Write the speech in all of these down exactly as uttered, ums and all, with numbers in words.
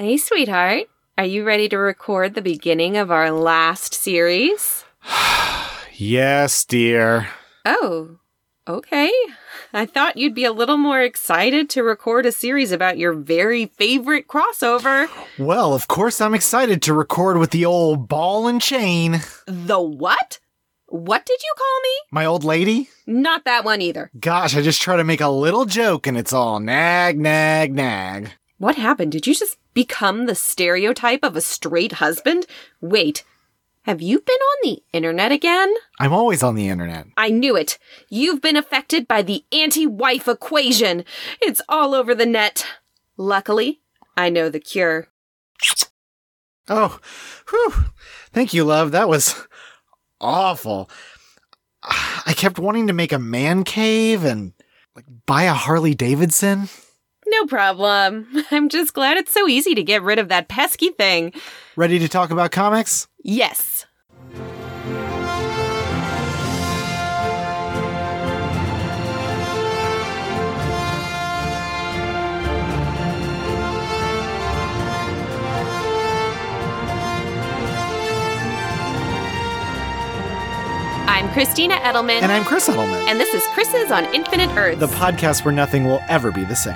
Hey, sweetheart. Are you ready to record the beginning of our last series? Yes, dear. Oh, okay. I thought you'd be a little more excited to record a series about your very favorite crossover. Well, of course I'm excited to record with the old ball and chain. The what? What did you call me? My old lady? Not that one either. Gosh, I just try to make a little joke and it's all nag, nag, nag. What happened? Did you just become the stereotype of a straight husband? Wait, have you been on the internet again? I'm always on the internet. I knew it. You've been affected by the anti-wife equation. It's all over the net. Luckily, I know the cure. Oh, whew. Thank you, love. That was awful. I kept wanting to make a man cave and like buy a Harley Davidson. No problem. I'm just glad it's so easy to get rid of that pesky thing. Ready to talk about comics? Yes. I'm Christina Edelman. And I'm Chris Edelman. And this is Chris's on Infinite Earths, the podcast where nothing will ever be the same.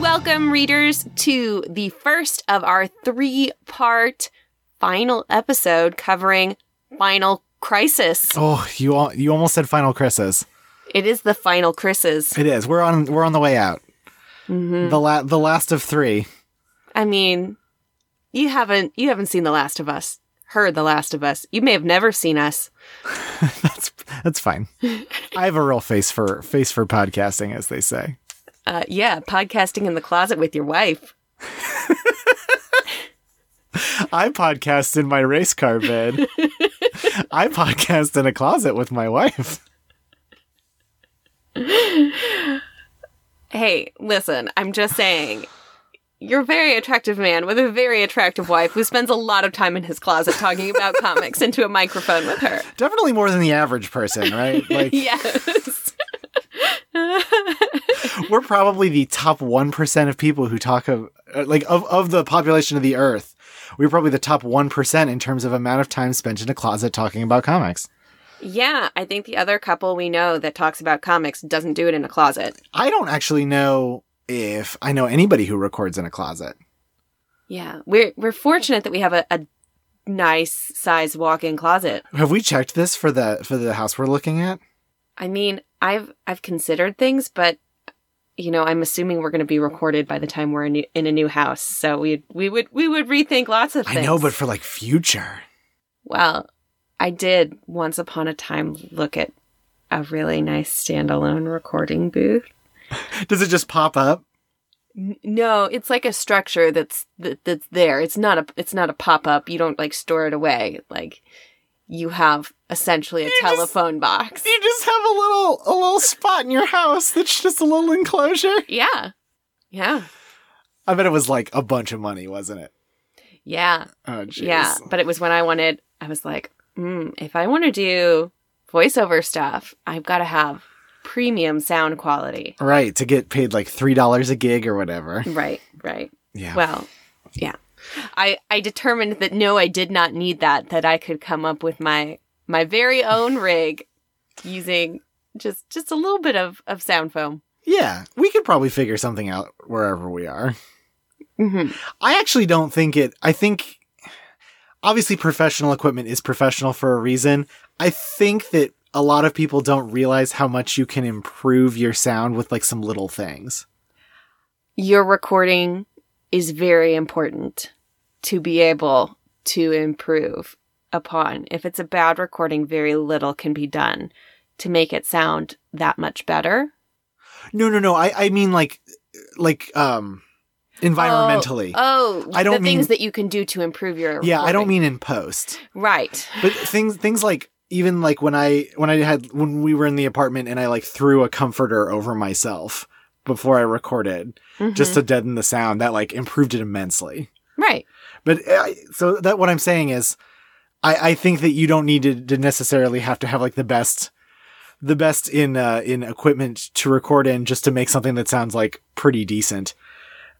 Welcome, readers, to the first of our three-part final episode covering Final Crisis. Oh, you all, you almost said Final Crisis. It is the Final Crisis. It is. We're on we're on the way out. Mm-hmm. The la- the last of three. I mean, you haven't you haven't seen The Last of Us. Heard The Last of Us. You may have never seen us. that's that's fine. I have a real face for face for podcasting, as they say. Uh, yeah, podcasting in the closet with your wife. I podcast in my race car bed. I podcast in a closet with my wife. Hey, listen, I'm just saying, you're a very attractive man with a very attractive wife who spends a lot of time in his closet talking about comics into a microphone with her. Definitely more than the average person, right? Like, yes. We're probably the top one percent of people who talk of, like, of, of the population of the Earth. We're probably the top one percent in terms of amount of time spent in a closet talking about comics. Yeah, I think the other couple we know that talks about comics doesn't do it in a closet. I don't actually know if I know anybody who records in a closet. Yeah, we're we're fortunate that we have a, a nice size walk-in closet. Have we checked this for the for the house we're looking at? I mean, I've I've considered things, but you know, I'm assuming we're going to be recorded by the time we're in a new house, so we we would we would rethink lots of things. I know, but for like future. Well, I did once upon a time look at a really nice standalone recording booth. Does it just pop up? No, it's like a structure that's that, that's there. It's not a it's not a pop up. You don't like store it away. Like you have essentially a you telephone just, box. You just have a little a little spot in your house that's just a little enclosure. Yeah. Yeah. I bet it was like a bunch of money, wasn't it? Yeah. Oh, jeez. Yeah, but it was when I wanted, I was like, mm, if I want to do voiceover stuff, I've got to have premium sound quality. Right, to get paid like three dollars a gig or whatever. Right, right. Yeah. Well, yeah. I, I determined that no, I did not need that, that I could come up with my my very own rig using just just a little bit of, of sound foam. Yeah, we could probably figure something out wherever we are. Mm-hmm. I actually don't think it... I think... Obviously, professional equipment is professional for a reason. I think that a lot of people don't realize how much you can improve your sound with, like, some little things. Your recording is very important to be able to improve upon. If it's a bad recording, very little can be done to make it sound that much better. No, no, no. I, I mean like, like, um, environmentally. Oh, oh I don't the mean things that you can do to improve your recording. Yeah, I don't mean in post. Right. But things, things like, even like when I, when I had, when we were in the apartment and I like threw a comforter over myself before I recorded, mm-hmm. just to deaden the sound, that like improved it immensely. Right. But I, so that what I'm saying is, I, I think that you don't need to, to necessarily have to have like the best the best in uh, in equipment to record in just to make something that sounds like pretty decent.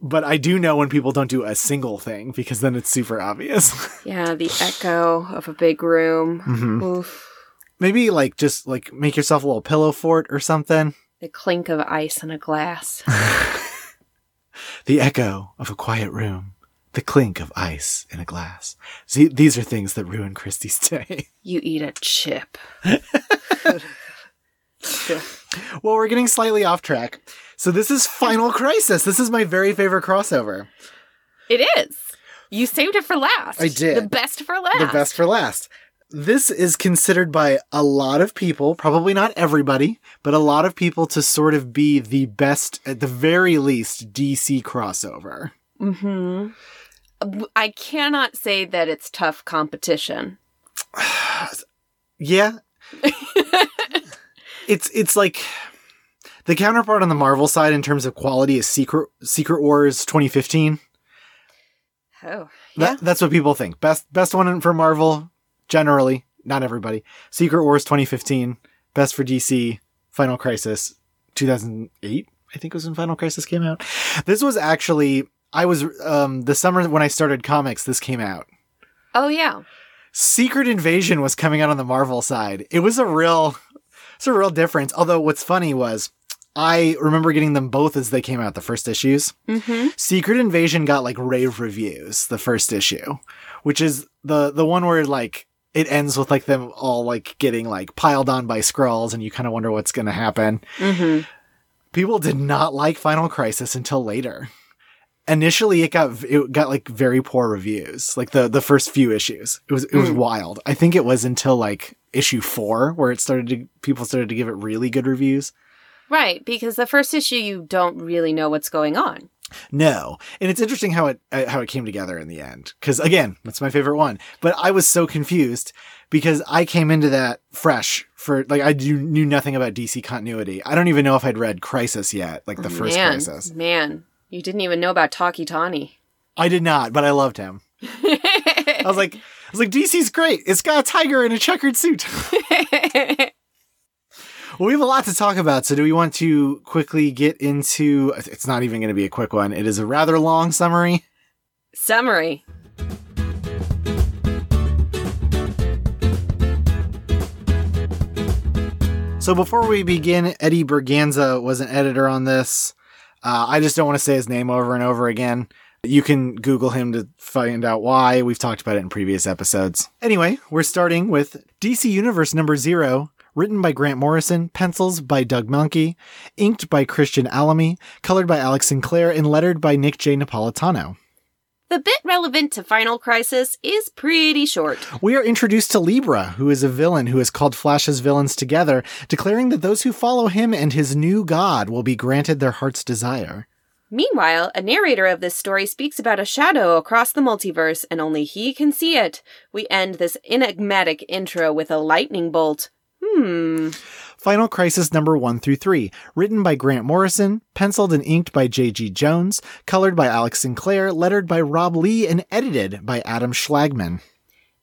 But I do know when people don't do a single thing, because then it's super obvious. Yeah, the echo of a big room. Mm-hmm. Oof. Maybe like just like make yourself a little pillow fort or something. The clink of ice in a glass. The echo of a quiet room. The clink of ice in a glass. See, these are things that ruin Christie's day. You eat a chip. Well, we're getting slightly off track. So this is Final Crisis. This is my very favorite crossover. It is. You saved it for last. I did. The best for last. The best for last. This is considered by a lot of people, probably not everybody, but a lot of people to sort of be the best, at the very least, D C crossover. Mm-hmm. I cannot say that it's tough competition. Yeah. It's it's like... The counterpart on the Marvel side in terms of quality is Secret Secret Wars twenty fifteen. Oh, yeah. That, that's what people think. Best best one for Marvel, generally, not everybody. Secret Wars twenty fifteen, best for D C, Final Crisis two thousand eight, I think was when Final Crisis came out. This was actually, I was, um, the summer when I started comics, this came out. Oh, yeah. Secret Invasion was coming out on the Marvel side. It was a real, it's a real difference. Although what's funny was, I remember getting them both as they came out, the first issues. Mm-hmm. Secret Invasion got, like, rave reviews, the first issue, which is the the one where, like, it ends with, like, them all, like, getting, like, piled on by Skrulls, and you kind of wonder what's going to happen. Mm-hmm. People did not like Final Crisis until later. Initially, it got, it got like, very poor reviews, like, the, the first few issues. It was it was mm. wild. I think it was until, like, issue four, where it started to, people started to give it really good reviews. Right, because the first issue, you don't really know what's going on. No. And it's interesting how it uh, how it came together in the end. Because, again, that's my favorite one. But I was so confused because I came into that fresh for, like, I do, knew nothing about D C continuity. I don't even know if I'd read Crisis yet, like the first man, Crisis. Man, you didn't even know about Takitani. I did not, but I loved him. I was like, I was like, D C's great. It's got a tiger in a checkered suit. Well, we have a lot to talk about, so do we want to quickly get into... It's not even going to be a quick one. It is a rather long summary. Summary. So before we begin, Eddie Berganza was an editor on this. Uh, I just don't want to say his name over and over again. You can Google him to find out why. We've talked about it in previous episodes. Anyway, we're starting with D C Universe number zero. Written by Grant Morrison, pencils by Doug Mahnke, inked by Christian Alamy, colored by Alex Sinclair, and lettered by Nick J. Napolitano. The bit relevant to Final Crisis is pretty short. We are introduced to Libra, who is a villain who has called Flash's villains together, declaring that those who follow him and his new god will be granted their heart's desire. Meanwhile, a narrator of this story speaks about a shadow across the multiverse, and only he can see it. We end this enigmatic intro with a lightning bolt. Hmm. Final Crisis number one through three, written by Grant Morrison, penciled and inked by J G Jones, colored by Alex Sinclair, lettered by Rob Lee, and edited by Adam Schlagman.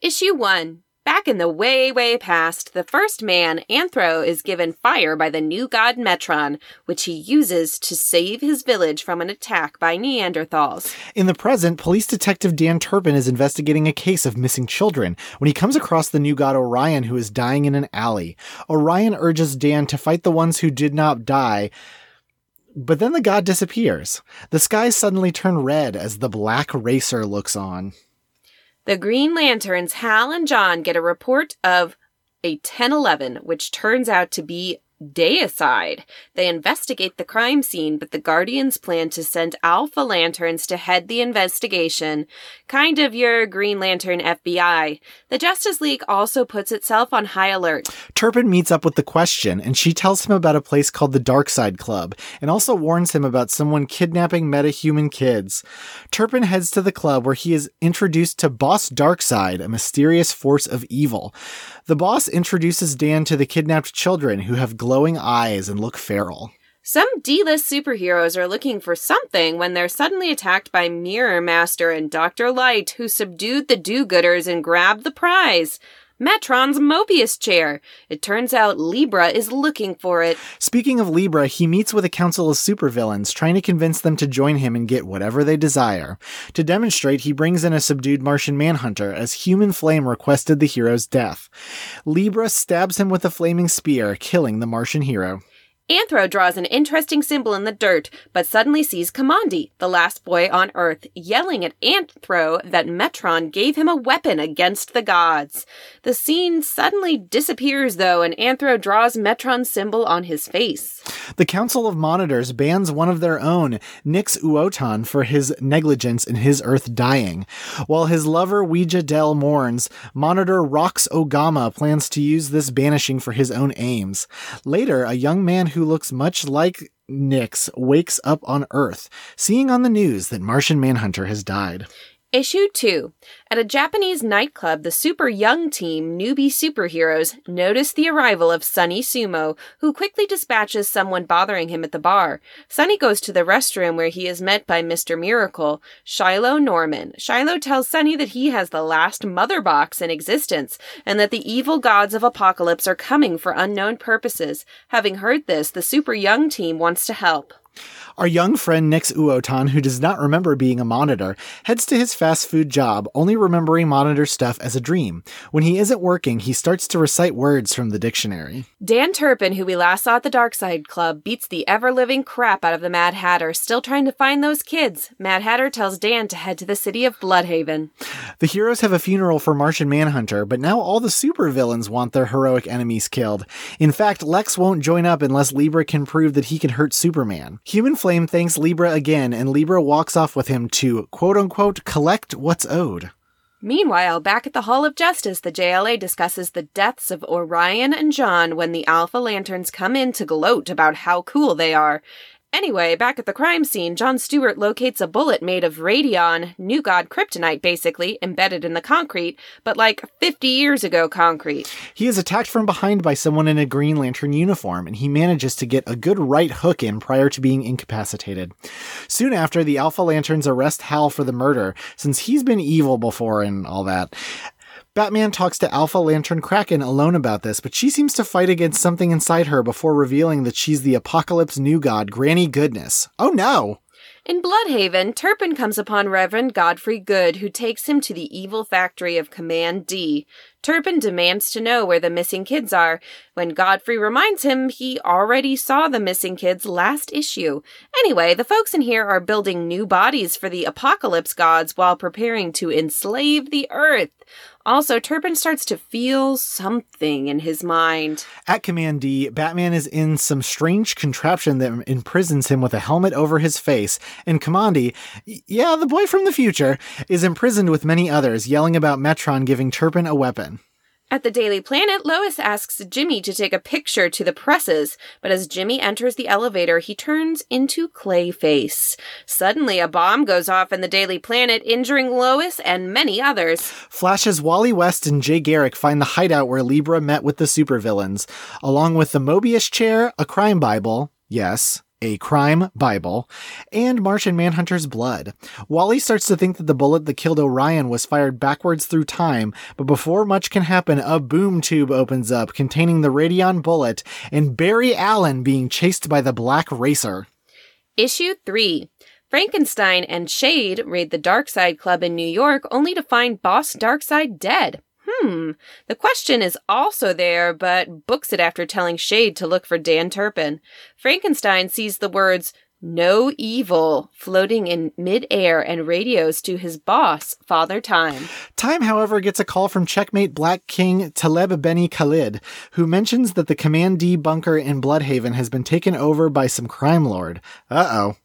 Issue one. Back in the way, way past, the first man, Anthro, is given fire by the new god Metron, which he uses to save his village from an attack by Neanderthals. In the present, police detective Dan Turpin is investigating a case of missing children when he comes across the new god Orion, who is dying in an alley. Orion urges Dan to fight the ones who did not die, but then the god disappears. The skies suddenly turn red as the Black Racer looks on. The Green Lanterns, Hal and John, get a report of a ten eleven, which turns out to be deicide. They investigate the crime scene, but the Guardians plan to send Alpha Lanterns to head the investigation. Kind of your Green Lantern F B I. The Justice League also puts itself on high alert. Turpin meets up with the Question, and she tells him about a place called the Darkseid Club, and also warns him about someone kidnapping metahuman kids. Turpin heads to the club, where he is introduced to Boss Darkseid, a mysterious force of evil. The boss introduces Dan to the kidnapped children, who have glowing eyes and look feral. Some D-list superheroes are looking for something when they're suddenly attacked by Mirror Master and Doctor Light, who subdued the do-gooders and grabbed the prize. Metron's Mobius chair. It turns out Libra is looking for it. Speaking of Libra, he meets with a council of supervillains, trying to convince them to join him and get whatever they desire. To demonstrate, he brings in a subdued Martian Manhunter, as Human Flame requested the hero's death. Libra stabs him with a flaming spear, killing the Martian hero. Anthro draws an interesting symbol in the dirt, but suddenly sees Kamandi, the last boy on Earth, yelling at Anthro that Metron gave him a weapon against the gods. The scene suddenly disappears, though, and Anthro draws Metron's symbol on his face. The Council of Monitors bans one of their own, Nix Uotan, for his negligence in his Earth dying. While his lover Ouija Del mourns, Monitor Rox Ogama plans to use this banishing for his own aims. Later, a young man who looks much like Nix wakes up on Earth, seeing on the news that Martian Manhunter has died. Issue two. At a Japanese nightclub, the Super Young Team, newbie superheroes, notice the arrival of Sunny Sumo, who quickly dispatches someone bothering him at the bar. Sunny goes to the restroom where he is met by Mister Miracle, Shiloh Norman. Shiloh tells Sunny that he has the last mother box in existence, and that the evil gods of Apocalypse are coming for unknown purposes. Having heard this, the Super Young Team wants to help. Our young friend Nix Uotan, who does not remember being a monitor, heads to his fast food job, only remembering monitor stuff as a dream. When he isn't working, he starts to recite words from the dictionary. Dan Turpin, who we last saw at the Darkseid Club, beats the ever-living crap out of the Mad Hatter, still trying to find those kids. Mad Hatter tells Dan to head to the city of Bloodhaven. The heroes have a funeral for Martian Manhunter, but now all the supervillains want their heroic enemies killed. In fact, Lex won't join up unless Libra can prove that he can hurt Superman. Human Flame thanks Libra again, and Libra walks off with him to, quote-unquote, collect what's owed. Meanwhile, back at the Hall of Justice, the J L A discusses the deaths of Orion and John when the Alpha Lanterns come in to gloat about how cool they are. Anyway, back at the crime scene, John Stewart locates a bullet made of radion, new god kryptonite basically, embedded in the concrete, but like fifty years ago concrete. He is attacked from behind by someone in a Green Lantern uniform, and he manages to get a good right hook in prior to being incapacitated. Soon after, the Alpha Lanterns arrest Hal for the murder, since he's been evil before and all that. Batman talks to Alpha Lantern Kraken alone about this, but she seems to fight against something inside her before revealing that she's the Apocalypse new god, Granny Goodness. Oh no! In Bloodhaven, Turpin comes upon Reverend Godfrey Good, who takes him to the evil factory of Command D. Turpin demands to know where the missing kids are. When Godfrey reminds him, he already saw the missing kids last issue. Anyway, the folks in here are building new bodies for the Apocalypse gods while preparing to enslave the Earth. Also, Turpin starts to feel something in his mind. At Command D, Batman is in some strange contraption that imprisons him with a helmet over his face, and Command D, yeah, the boy from the future, is imprisoned with many others, yelling about Metron giving Turpin a weapon. At the Daily Planet, Lois asks Jimmy to take a picture to the presses, but as Jimmy enters the elevator, he turns into Clayface. Suddenly, a bomb goes off in the Daily Planet, injuring Lois and many others. Flash's Wally West and Jay Garrick find the hideout where Libra met with the supervillains, along with the Mobius chair, a crime Bible, yes... a crime Bible, and Martian Manhunter's blood. Wally starts to think that the bullet that killed Orion was fired backwards through time, but before much can happen, a boom tube opens up containing the radion bullet and Barry Allen being chased by the Black Racer. Issue three. Frankenstein and Shade raid the Darkseid Club in New York only to find Boss Darkseid dead. Hmm. The Question is also there, but books it after telling Shade to look for Dan Turpin. Frankenstein sees the words, "No evil," floating in midair and radios to his boss, Father Time. Time, however, gets a call from Checkmate Black King Taleb Beni Khalid, who mentions that the Command D bunker in Bloodhaven has been taken over by some crime lord. Uh-oh.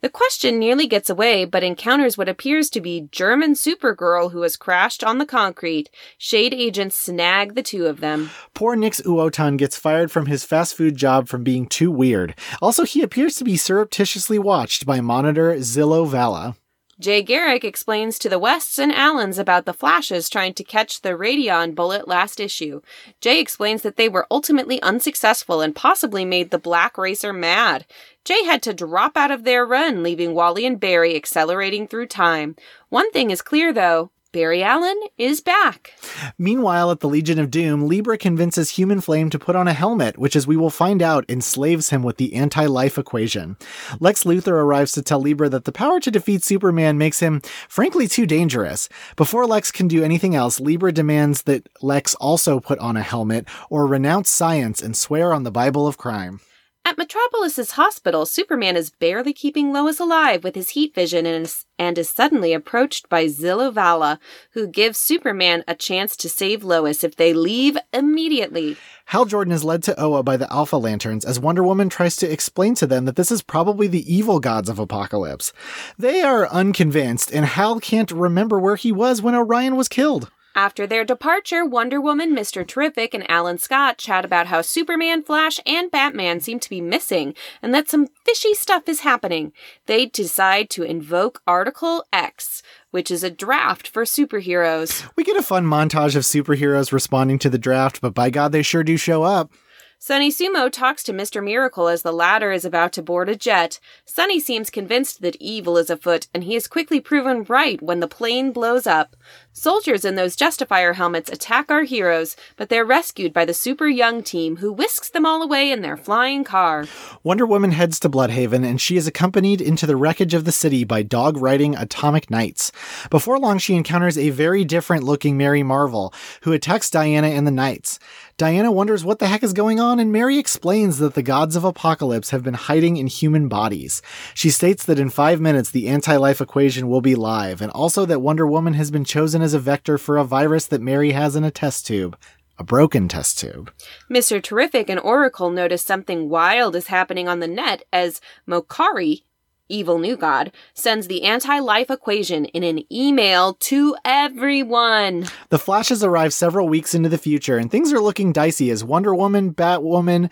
The Question nearly gets away, but encounters what appears to be German Supergirl who has crashed on the concrete. Shade agents snag the two of them. Poor Nix Uotan gets fired from his fast food job from being too weird. Also, he appears to be surreptitiously watched by Monitor Zillo Valla. Jay Garrick explains to the Wests and Allens about the Flashes trying to catch the radion bullet last issue. Jay explains that they were ultimately unsuccessful and possibly made the Black Racer mad. Jay had to drop out of their run, leaving Wally and Barry accelerating through time. One thing is clear, though. Barry Allen is back. Meanwhile, at the Legion of Doom, Libra convinces Human Flame to put on a helmet, which, as we will find out, enslaves him with the anti-life equation. Lex Luthor arrives to tell Libra that the power to defeat Superman makes him, frankly, too dangerous. Before Lex can do anything else, Libra demands that Lex also put on a helmet or renounce science and swear on the Bible of crime. At Metropolis's hospital, Superman is barely keeping Lois alive with his heat vision and is, and is suddenly approached by Zillo Valla, who gives Superman a chance to save Lois if they leave immediately. Hal Jordan is led to Oa by the Alpha Lanterns as Wonder Woman tries to explain to them that this is probably the evil gods of Apocalypse. They are unconvinced, and Hal can't remember where he was when Orion was killed. After their departure, Wonder Woman, Mister Terrific, and Alan Scott chat about how Superman, Flash, and Batman seem to be missing and that some fishy stuff is happening. They decide to invoke Article X, which is a draft for superheroes. We get a fun montage of superheroes responding to the draft, but by God, they sure do show up. Sunny Sumo talks to Mister Miracle as the latter is about to board a jet. Sunny seems convinced that evil is afoot, and he is quickly proven right when the plane blows up. Soldiers in those Justifier helmets attack our heroes, but they're rescued by the Super Young Team, who whisks them all away in their flying car. Wonder Woman heads to Bloodhaven, and she is accompanied into the wreckage of the city by dog-riding Atomic Knights. Before long, she encounters a very different-looking Mary Marvel, who attacks Diana and the Knights. Diana wonders what the heck is going on, and Mary explains that the gods of Apocalypse have been hiding in human bodies. She states that in five minutes the anti-life equation will be live, and also that Wonder Woman has been chosen as a vector for a virus that Mary has in a test tube. A broken test tube. Mister Terrific and Oracle notice something wild is happening on the net as Mokari, evil new god, sends the anti-life equation in an email to everyone. The Flashes arrive several weeks into the future, and things are looking dicey as Wonder Woman, Batwoman,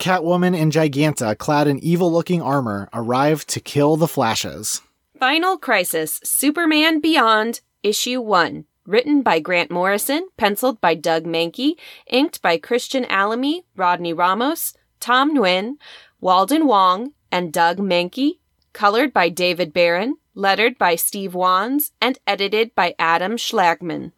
Catwoman, and Giganta, clad in evil-looking armor, arrive to kill the Flashes. Final Crisis, Superman Beyond, Issue one. Written by Grant Morrison, penciled by Doug Mahnke, inked by Christian Alamy, Rodney Ramos, Tom Nguyen, Walden Wong, and Doug Mahnke. Colored by David Barron, lettered by Steve Wands, and edited by Adam Schlagman.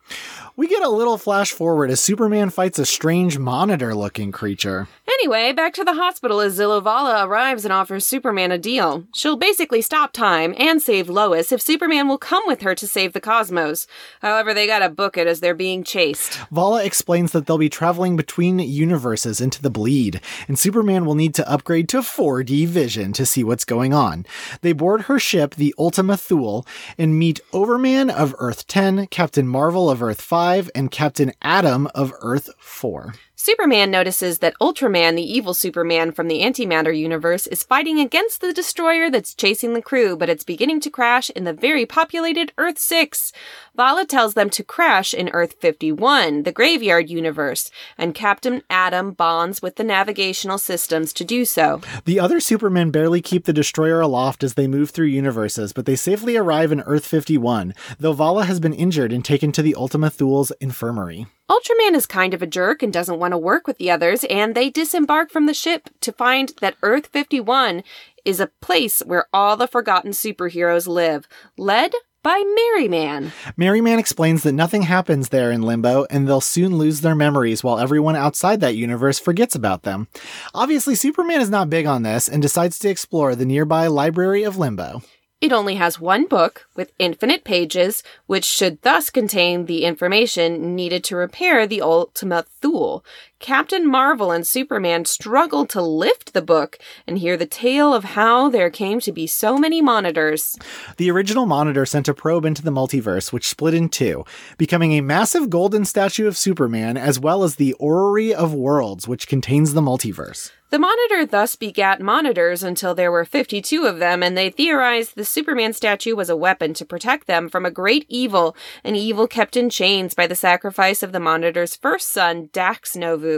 We get a little flash forward as Superman fights a strange monitor-looking creature. Anyway, back to the hospital as Zillo Valla arrives and offers Superman a deal. She'll basically stop time and save Lois if Superman will come with her to save the cosmos. However, they gotta book it as they're being chased. Valla explains that they'll be traveling between universes into the bleed, and Superman will need to upgrade to four D vision to see what's going on. They board her ship, the Ultima Thule, and meet Overman of Earth ten, Captain Marvel of Earth five, and Captain Atom of Earth four. Superman notices that Ultraman, the evil Superman from the antimatter universe, is fighting against the destroyer that's chasing the crew, but it's beginning to crash in the very populated Earth six. Valla tells them to crash in Earth fifty-one, the graveyard universe, and Captain Atom bonds with the navigational systems to do so. The other Supermen barely keep the destroyer aloft as they move through universes, but they safely arrive in Earth fifty-one, though Valla has been injured and taken to the Ultima Thule infirmary. Ultraman is kind of a jerk and doesn't want to work with the others, and they disembark from the ship to find that Earth fifty-one is a place where all the forgotten superheroes live, led by Merryman. Merryman explains that nothing happens there in Limbo, and they'll soon lose their memories while everyone outside that universe forgets about them. Obviously, Superman is not big on this and decides to explore the nearby Library of Limbo. It only has one book with infinite pages, which should thus contain the information needed to repair the Ultima Thule. Captain Marvel and Superman struggle to lift the book and hear the tale of how there came to be so many monitors. The original monitor sent a probe into the multiverse, which split in two, becoming a massive golden statue of Superman, as well as the Orrery of Worlds, which contains the multiverse. The monitor thus begat monitors until there were fifty-two of them, and they theorized the Superman statue was a weapon to protect them from a great evil, an evil kept in chains by the sacrifice of the monitor's first son, Dax Novu.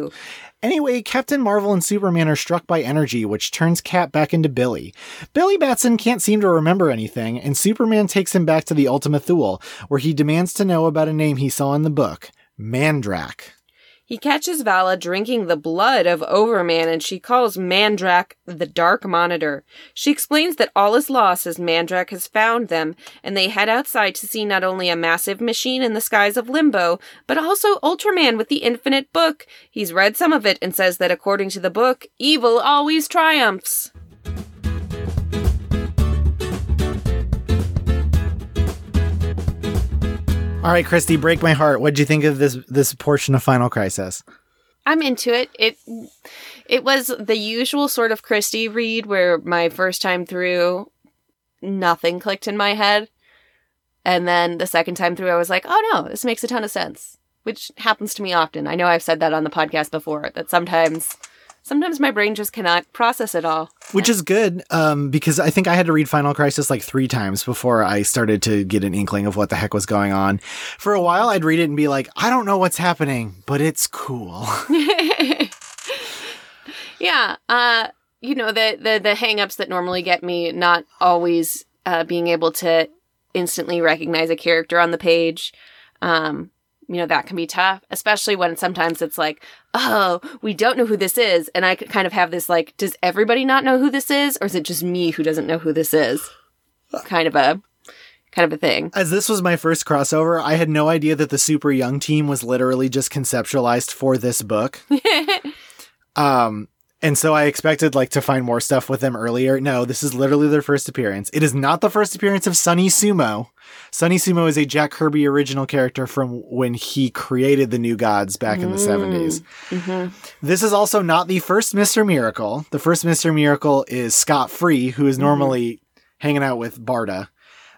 Anyway, Captain Marvel and Superman are struck by energy, which turns Cap back into Billy. Billy Batson can't seem to remember anything, and Superman takes him back to the Ultima Thule, where he demands to know about a name he saw in the book, Mandrak. He catches Valla drinking the blood of Overman, and she calls Mandrak the Dark Monitor. She explains that all is lost as Mandrak has found them, and they head outside to see not only a massive machine in the skies of Limbo, but also Ultraman with the Infinite Book. He's read some of it and says that according to the book, evil always triumphs. All right, Christy, break my heart. What did you think of this this portion of Final Crisis? I'm into it. It it was the usual sort of Christy read where my first time through, nothing clicked in my head. And then the second time through, I was like, oh, no, this makes a ton of sense, which happens to me often. I know I've said that on the podcast before, that sometimes... Sometimes my brain just cannot process it all. Which is good, um, because I think I had to read Final Crisis like three times before I started to get an inkling of what the heck was going on. For a while, I'd read it and be like, I don't know what's happening, but it's cool. Yeah. Uh, you know, the, the, the hang-ups that normally get me, not always uh, being able to instantly recognize a character on the page. Um You know, that can be tough, especially when sometimes it's like, oh, we don't know who this is. And I kind of have this like, does everybody not know who this is? Or is it just me who doesn't know who this is? Kind of a kind of a thing. As this was my first crossover, I had no idea that the Super Young Team was literally just conceptualized for this book. um, and so I expected like to find more stuff with them earlier. No, this is literally their first appearance. It is not the first appearance of Sunny Sumo. Sunny Sumo is a Jack Kirby original character from when he created the New Gods back in the seventies. Mm-hmm. This is also not the first Mister Miracle. The first Mister Miracle is Scott Free, who is normally mm-hmm. hanging out with Barda.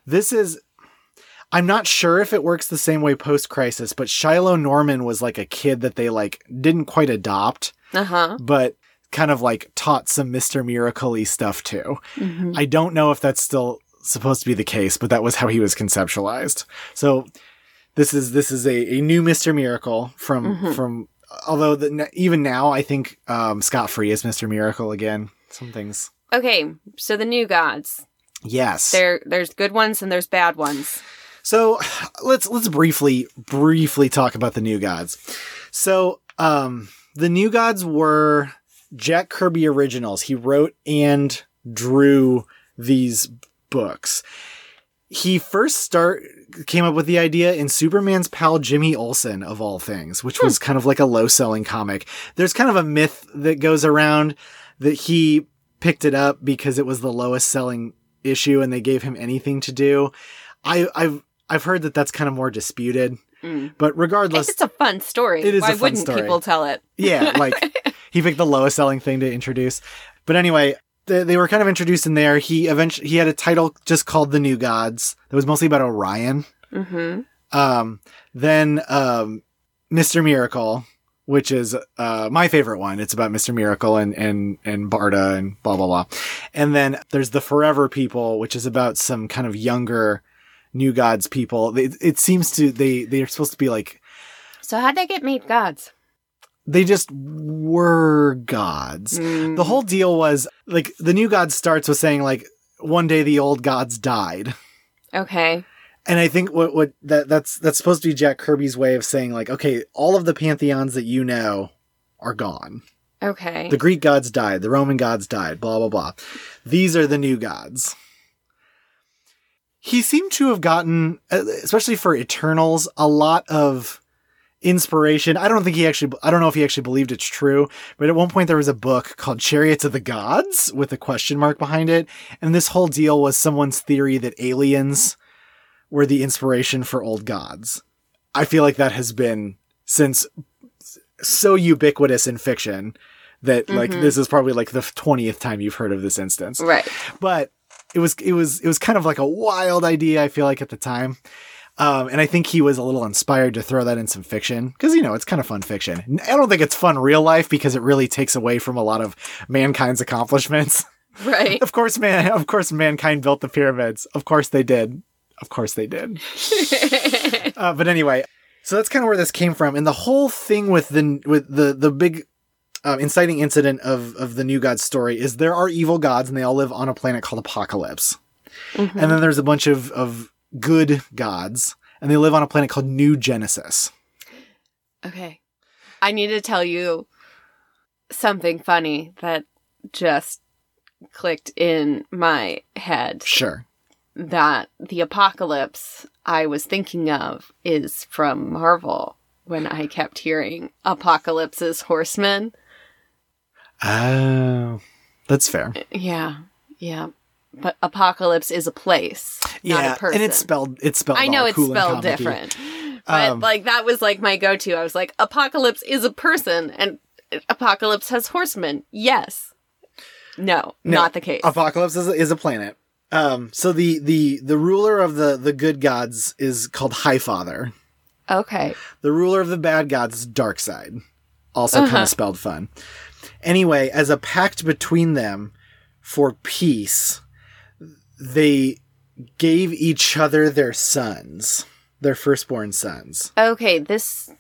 This is... I'm not sure if it works the same way post-Crisis, but Shiloh Norman was like a kid that they like didn't quite adopt, uh-huh. but kind of like taught some Mister Miracle-y stuff to. Mm-hmm. I don't know if that's still... supposed to be the case, but that was how he was conceptualized. So this is this is a, a new Mister Miracle from mm-hmm. from although the, even now I think um Scott Free is Mister Miracle again. Some things. Okay, so the New Gods. Yes. There there's good ones and there's bad ones. So let's let's briefly briefly talk about the New Gods. So um the New Gods were Jack Kirby originals. He wrote and drew these books. He first start came up with the idea in Superman's pal Jimmy Olsen, of all things, which was kind of like a low-selling comic. There's kind of a myth that goes around that he picked it up because it was the lowest-selling issue and they gave him anything to do. I, I've I've heard that that's kind of more disputed, mm. but regardless, it's a fun story. It is Why a fun wouldn't story. People tell it? Yeah, like he picked the lowest-selling thing to introduce. But anyway. They were kind of introduced in there. He eventually he had a title just called The New Gods that was mostly about Orion. Mm-hmm. Um, then um, Mister Miracle, which is uh, my favorite one. It's about Mister Miracle and and and Barda and blah blah blah. And then there's the Forever People, which is about some kind of younger New Gods people. It, it seems to they they are supposed to be like. So how'd they get made gods? They just were gods. Mm. The whole deal was, like, the New Gods starts with saying, like, one day the old gods died. Okay. And I think what what that that's that's supposed to be Jack Kirby's way of saying, like, okay, all of the pantheons that you know are gone. Okay. The Greek gods died. The Roman gods died. Blah, blah, blah. These are the new gods. He seemed to have gotten, especially for Eternals, a lot of... inspiration. I don't think he actually, I don't know if he actually believed it's true, but at one point there was a book called Chariots of the Gods with a question mark behind it. And this whole deal was someone's theory that aliens were the inspiration for old gods. I feel like that has been since so ubiquitous in fiction that mm-hmm. like this is probably like the twentieth time you've heard of this instance. Right. But it was, it was, it was kind of like a wild idea, I feel like, at the time. Um, and I think he was a little inspired to throw that in some fiction because, you know, it's kind of fun fiction. I don't think it's fun real life because it really takes away from a lot of mankind's accomplishments. Right. Of course, man. Of course, mankind built the pyramids. Of course they did. Of course they did. uh, but anyway, so that's kind of where this came from. And the whole thing with the with the, the big uh, inciting incident of, of the New Gods story is there are evil gods and they all live on a planet called Apocalypse. Mm-hmm. And then there's a bunch of... of good gods, and they live on a planet called New Genesis. Okay. I need to tell you something funny that just clicked in my head. Sure. That the apocalypse I was thinking of is from Marvel when I kept hearing Apocalypse's Horsemen. Oh, that's fair. Yeah, yeah. But Apocalypse is a place, yeah, not a person. And it's spelled it's spelled. I know it's cool spelled different, but um, like that was like my go-to. I was like, Apocalypse is a person, and Apocalypse has horsemen. Yes, no, no not the case. Apocalypse is a, is a planet. Um, so the the the ruler of the the good gods is called Highfather. Okay. The ruler of the bad gods is Darkseid, also uh-huh. kind of spelled fun. Anyway, as a pact between them for peace, they gave each other their sons, their firstborn sons. Okay, this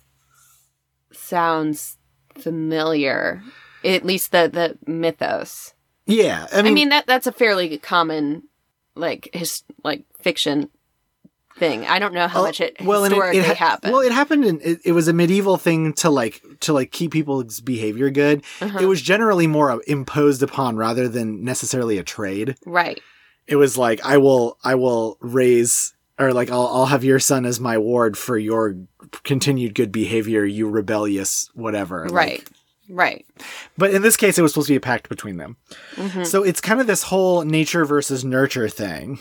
sounds familiar, at least the, the mythos. Yeah. I mean, I mean that that's a fairly common, like, his, like fiction thing. I don't know how oh, much it well, historically it, it ha- happened. Well, it happened in, it, it was a medieval thing to, like, to like keep people's behavior good. Uh-huh. It was generally more imposed upon rather than necessarily a trade. Right. It was like, I will, I will raise, or like, I'll, I'll have your son as my ward for your continued good behavior, you rebellious whatever. Right, like, right. But in this case, it was supposed to be a pact between them. Mm-hmm. So it's kind of this whole nature versus nurture thing,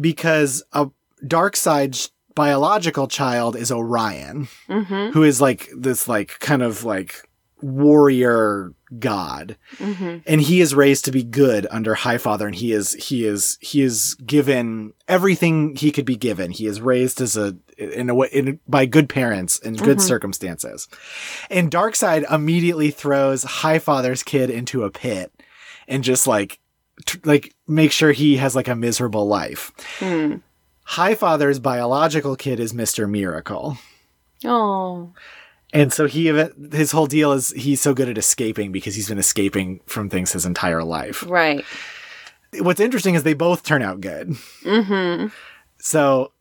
because a Darkseid's biological child is Orion, mm-hmm. who is like this, like kind of like warrior god, mm-hmm. and he is raised to be good under Highfather, and he is he is he is given everything he could be given. He is raised as a in a way in, by good parents in good mm-hmm. circumstances, and Darkseid immediately throws Highfather's kid into a pit and just like t- like make sure he has like a miserable life. Mm. Highfather's biological kid is Mister Miracle. Oh. And so he, his whole deal is he's so good at escaping because he's been escaping from things his entire life. Right. What's interesting is they both turn out good. Mm-hmm. So,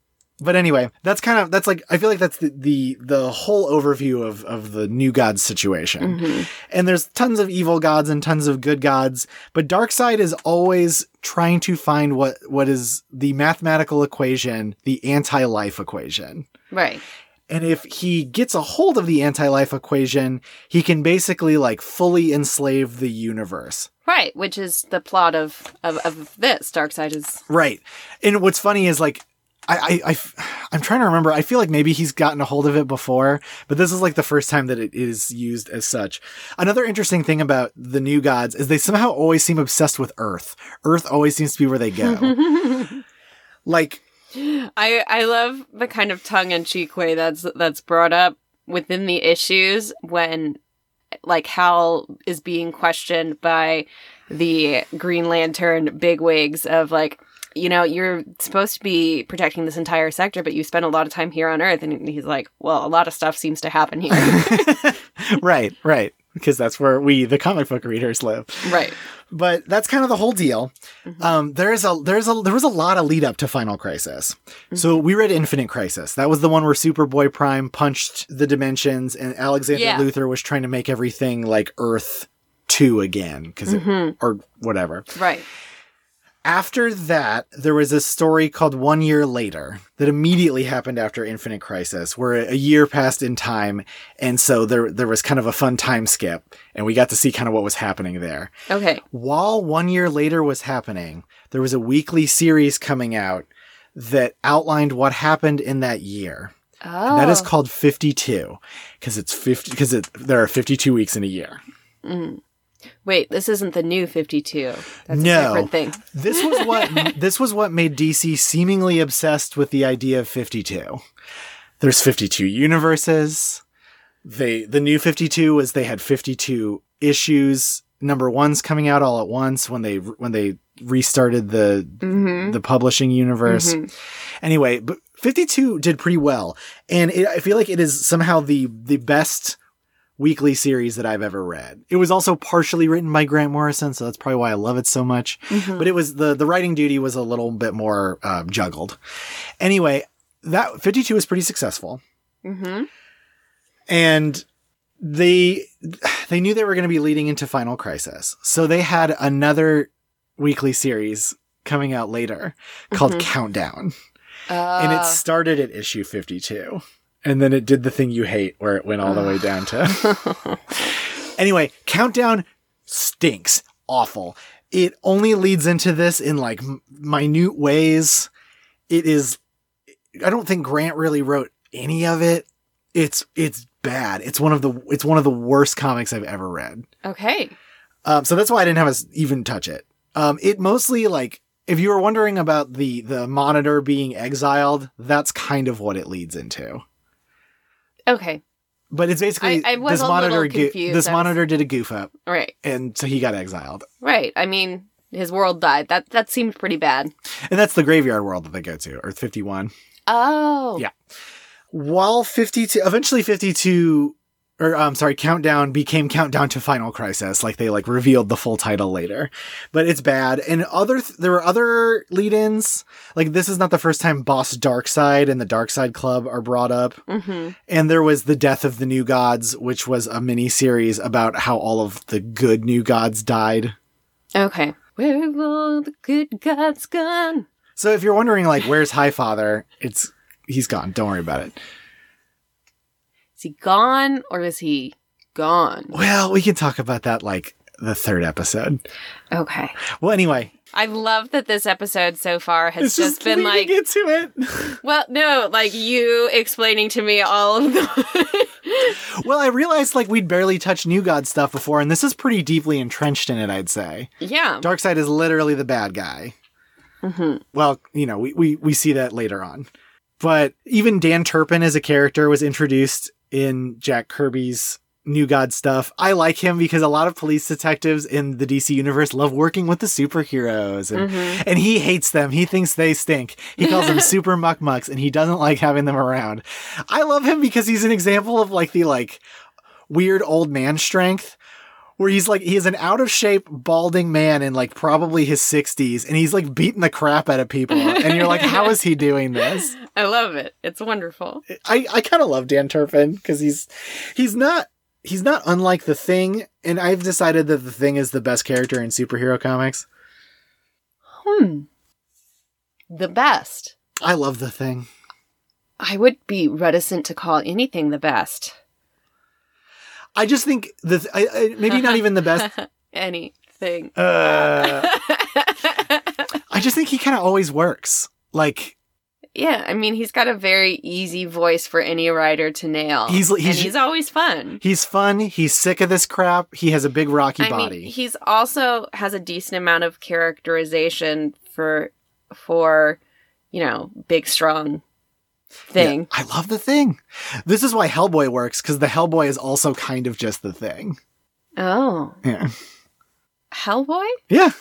but anyway, that's kind of, that's like, I feel like that's the, the, the whole overview of, of the new gods situation. Mm-hmm. And there's tons of evil gods and tons of good gods, but Darkseid is always trying to find what, what is the mathematical equation, the anti-life equation. Right. And if he gets a hold of the anti-life equation, he can basically like fully enslave the universe. Right, which is the plot of of, of this. Darkseid is right. And what's funny is like I, I, I I'm trying to remember. I feel like maybe he's gotten a hold of it before, but this is like the first time that it is used as such. Another interesting thing about the new gods is they somehow always seem obsessed with Earth. Earth always seems to be where they go. Like. I I love the kind of tongue-in-cheek way that's that's brought up within the issues when, like, Hal is being questioned by the Green Lantern bigwigs of, like, you know, you're supposed to be protecting this entire sector, but you spend a lot of time here on Earth. And he's like, well, a lot of stuff seems to happen here. Right, right. Because that's where we, the comic book readers, live. Right. But that's kind of the whole deal. Mm-hmm. Um, there is a there's a there was a lot of lead up to Final Crisis. Mm-hmm. So we read Infinite Crisis. That was the one where Superboy Prime punched the dimensions, and Alexander yeah. Luthor was trying to make everything like Earth two again, because mm-hmm. or whatever. Right. After that, there was a story called One Year Later that immediately happened after Infinite Crisis, where a year passed in time, and so there there was kind of a fun time skip, and we got to see kind of what was happening there. Okay. While One Year Later was happening, there was a weekly series coming out that outlined what happened in that year. Oh. And that is called fifty-two, because it's fifty because it there are fifty-two weeks in a year. Mm. Wait, this isn't the new fifty-two. That's no, a different thing. This was what this was what made D C seemingly obsessed with the idea of fifty-two. There's fifty-two universes. They the new fifty-two was they had fifty-two issues. Number one's coming out all at once when they when they restarted the mm-hmm. the publishing universe. Mm-hmm. Anyway, but fifty-two did pretty well, and it, I feel like it is somehow the the best weekly series that I've ever read. It was also partially written by Grant Morrison, so that's probably why I love it so much. Mm-hmm. But it was the the writing duty was a little bit more uh, juggled. Anyway, that fifty-two was pretty successful, mm-hmm. and they they knew they were going to be leading into Final Crisis. So they had another weekly series coming out later called mm-hmm. Countdown. Uh. And it started at issue fifty-two. And then it did the thing you hate where it went all the uh. way down to... Anyway, Countdown stinks. Awful. It only leads into this in like minute ways. It is... I don't think Grant really wrote any of it. It's it's bad. It's one of the it's one of the worst comics I've ever read. Okay. Um, so that's why I didn't have us even touch it. Um, it mostly, like, if you were wondering about the the Monitor being exiled, that's kind of what it leads into. Okay. But it's basically I, I was this a monitor. Confused. Go- this was... Monitor did a goof up, right? And so he got exiled, right? I mean, his world died. That that seemed pretty bad. And that's the graveyard world that they go to, Earth fifty-one. Oh, yeah. While fifty-two, eventually fifty-two, or I'm um, sorry, Countdown became Countdown to Final Crisis. Like they like revealed the full title later, but it's bad. And other th- there were other lead-ins. Like this is not the first time Boss Darkseid and the Darkseid Club are brought up. Mm-hmm. And there was the Death of the New Gods, which was a mini series about how all of the good New Gods died. Okay, where have all the good gods gone? So if you're wondering, like, where's Highfather? It's He's gone. Don't worry about it. Is he gone or is he gone? Well, we can talk about that like the third episode. Okay. Well, anyway. I love that this episode so far has it's just, just been like... Just leading into it. Well, no, like you explaining to me all of the... Well, I realized like we'd barely touched New God stuff before, and this is pretty deeply entrenched in it, I'd say. Yeah. Darkseid is literally the bad guy. Mm-hmm. Well, you know, we, we, we see that later on. But even Dan Turpin as a character was introduced in Jack Kirby's New God stuff. I like him because a lot of police detectives in the D C universe love working with the superheroes. And, mm-hmm. and he hates them. He thinks they stink. He calls them super muck-mucks, and he doesn't like having them around. I love him because he's an example of like the like weird old man strength. Where he's like, he's an out of shape, balding man in like probably his sixties, and he's like beating the crap out of people. And you're like, how is he doing this? I love it. It's wonderful. I, I kind of love Dan Turpin because he's he's not he's not unlike the Thing. And I've decided that the Thing is the best character in superhero comics. Hmm. The best. I love the Thing. I would be reticent to call anything the best. I just think the th- I, I, maybe not even the best anything. Uh, I just think he kind of always works. Like, yeah, I mean, he's got a very easy voice for any writer to nail. He's he's, and he's always fun. He's fun. He's sick of this crap. He has a big rocky I body. Mean, he's also has a decent amount of characterization for for you know big strong. Thing. Yeah, I love the Thing. This is why Hellboy works, because the Hellboy is also kind of just the Thing. Oh. Yeah. Hellboy? Yeah.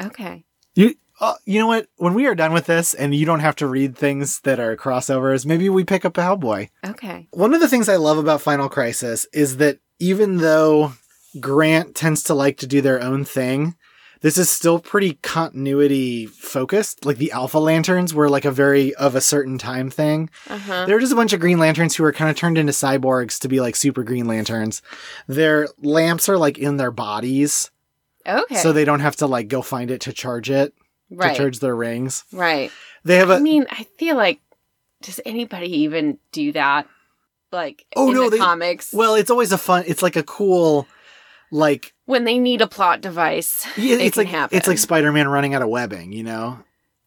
Okay. You uh, you know what? When we are done with this and you don't have to read things that are crossovers, maybe we pick up a Hellboy. Okay. One of the things I love about Final Crisis is that even though Grant tends to like to do their own thing, this is still pretty continuity focused. Like the Alpha Lanterns were like a very of a certain time thing. Uh-huh. They're just a bunch of Green Lanterns who are kind of turned into cyborgs to be like super Green Lanterns. Their lamps are like in their bodies. Okay. So they don't have to like go find it to charge it. Right. To charge their rings. Right. They have a. I mean, I feel like, does anybody even do that? Like, oh, in no, the they, comics? Well, it's always a fun, it's like a cool. Like when they need a plot device, yeah, it it's can like happen. It's like Spider-Man running out of webbing, you know?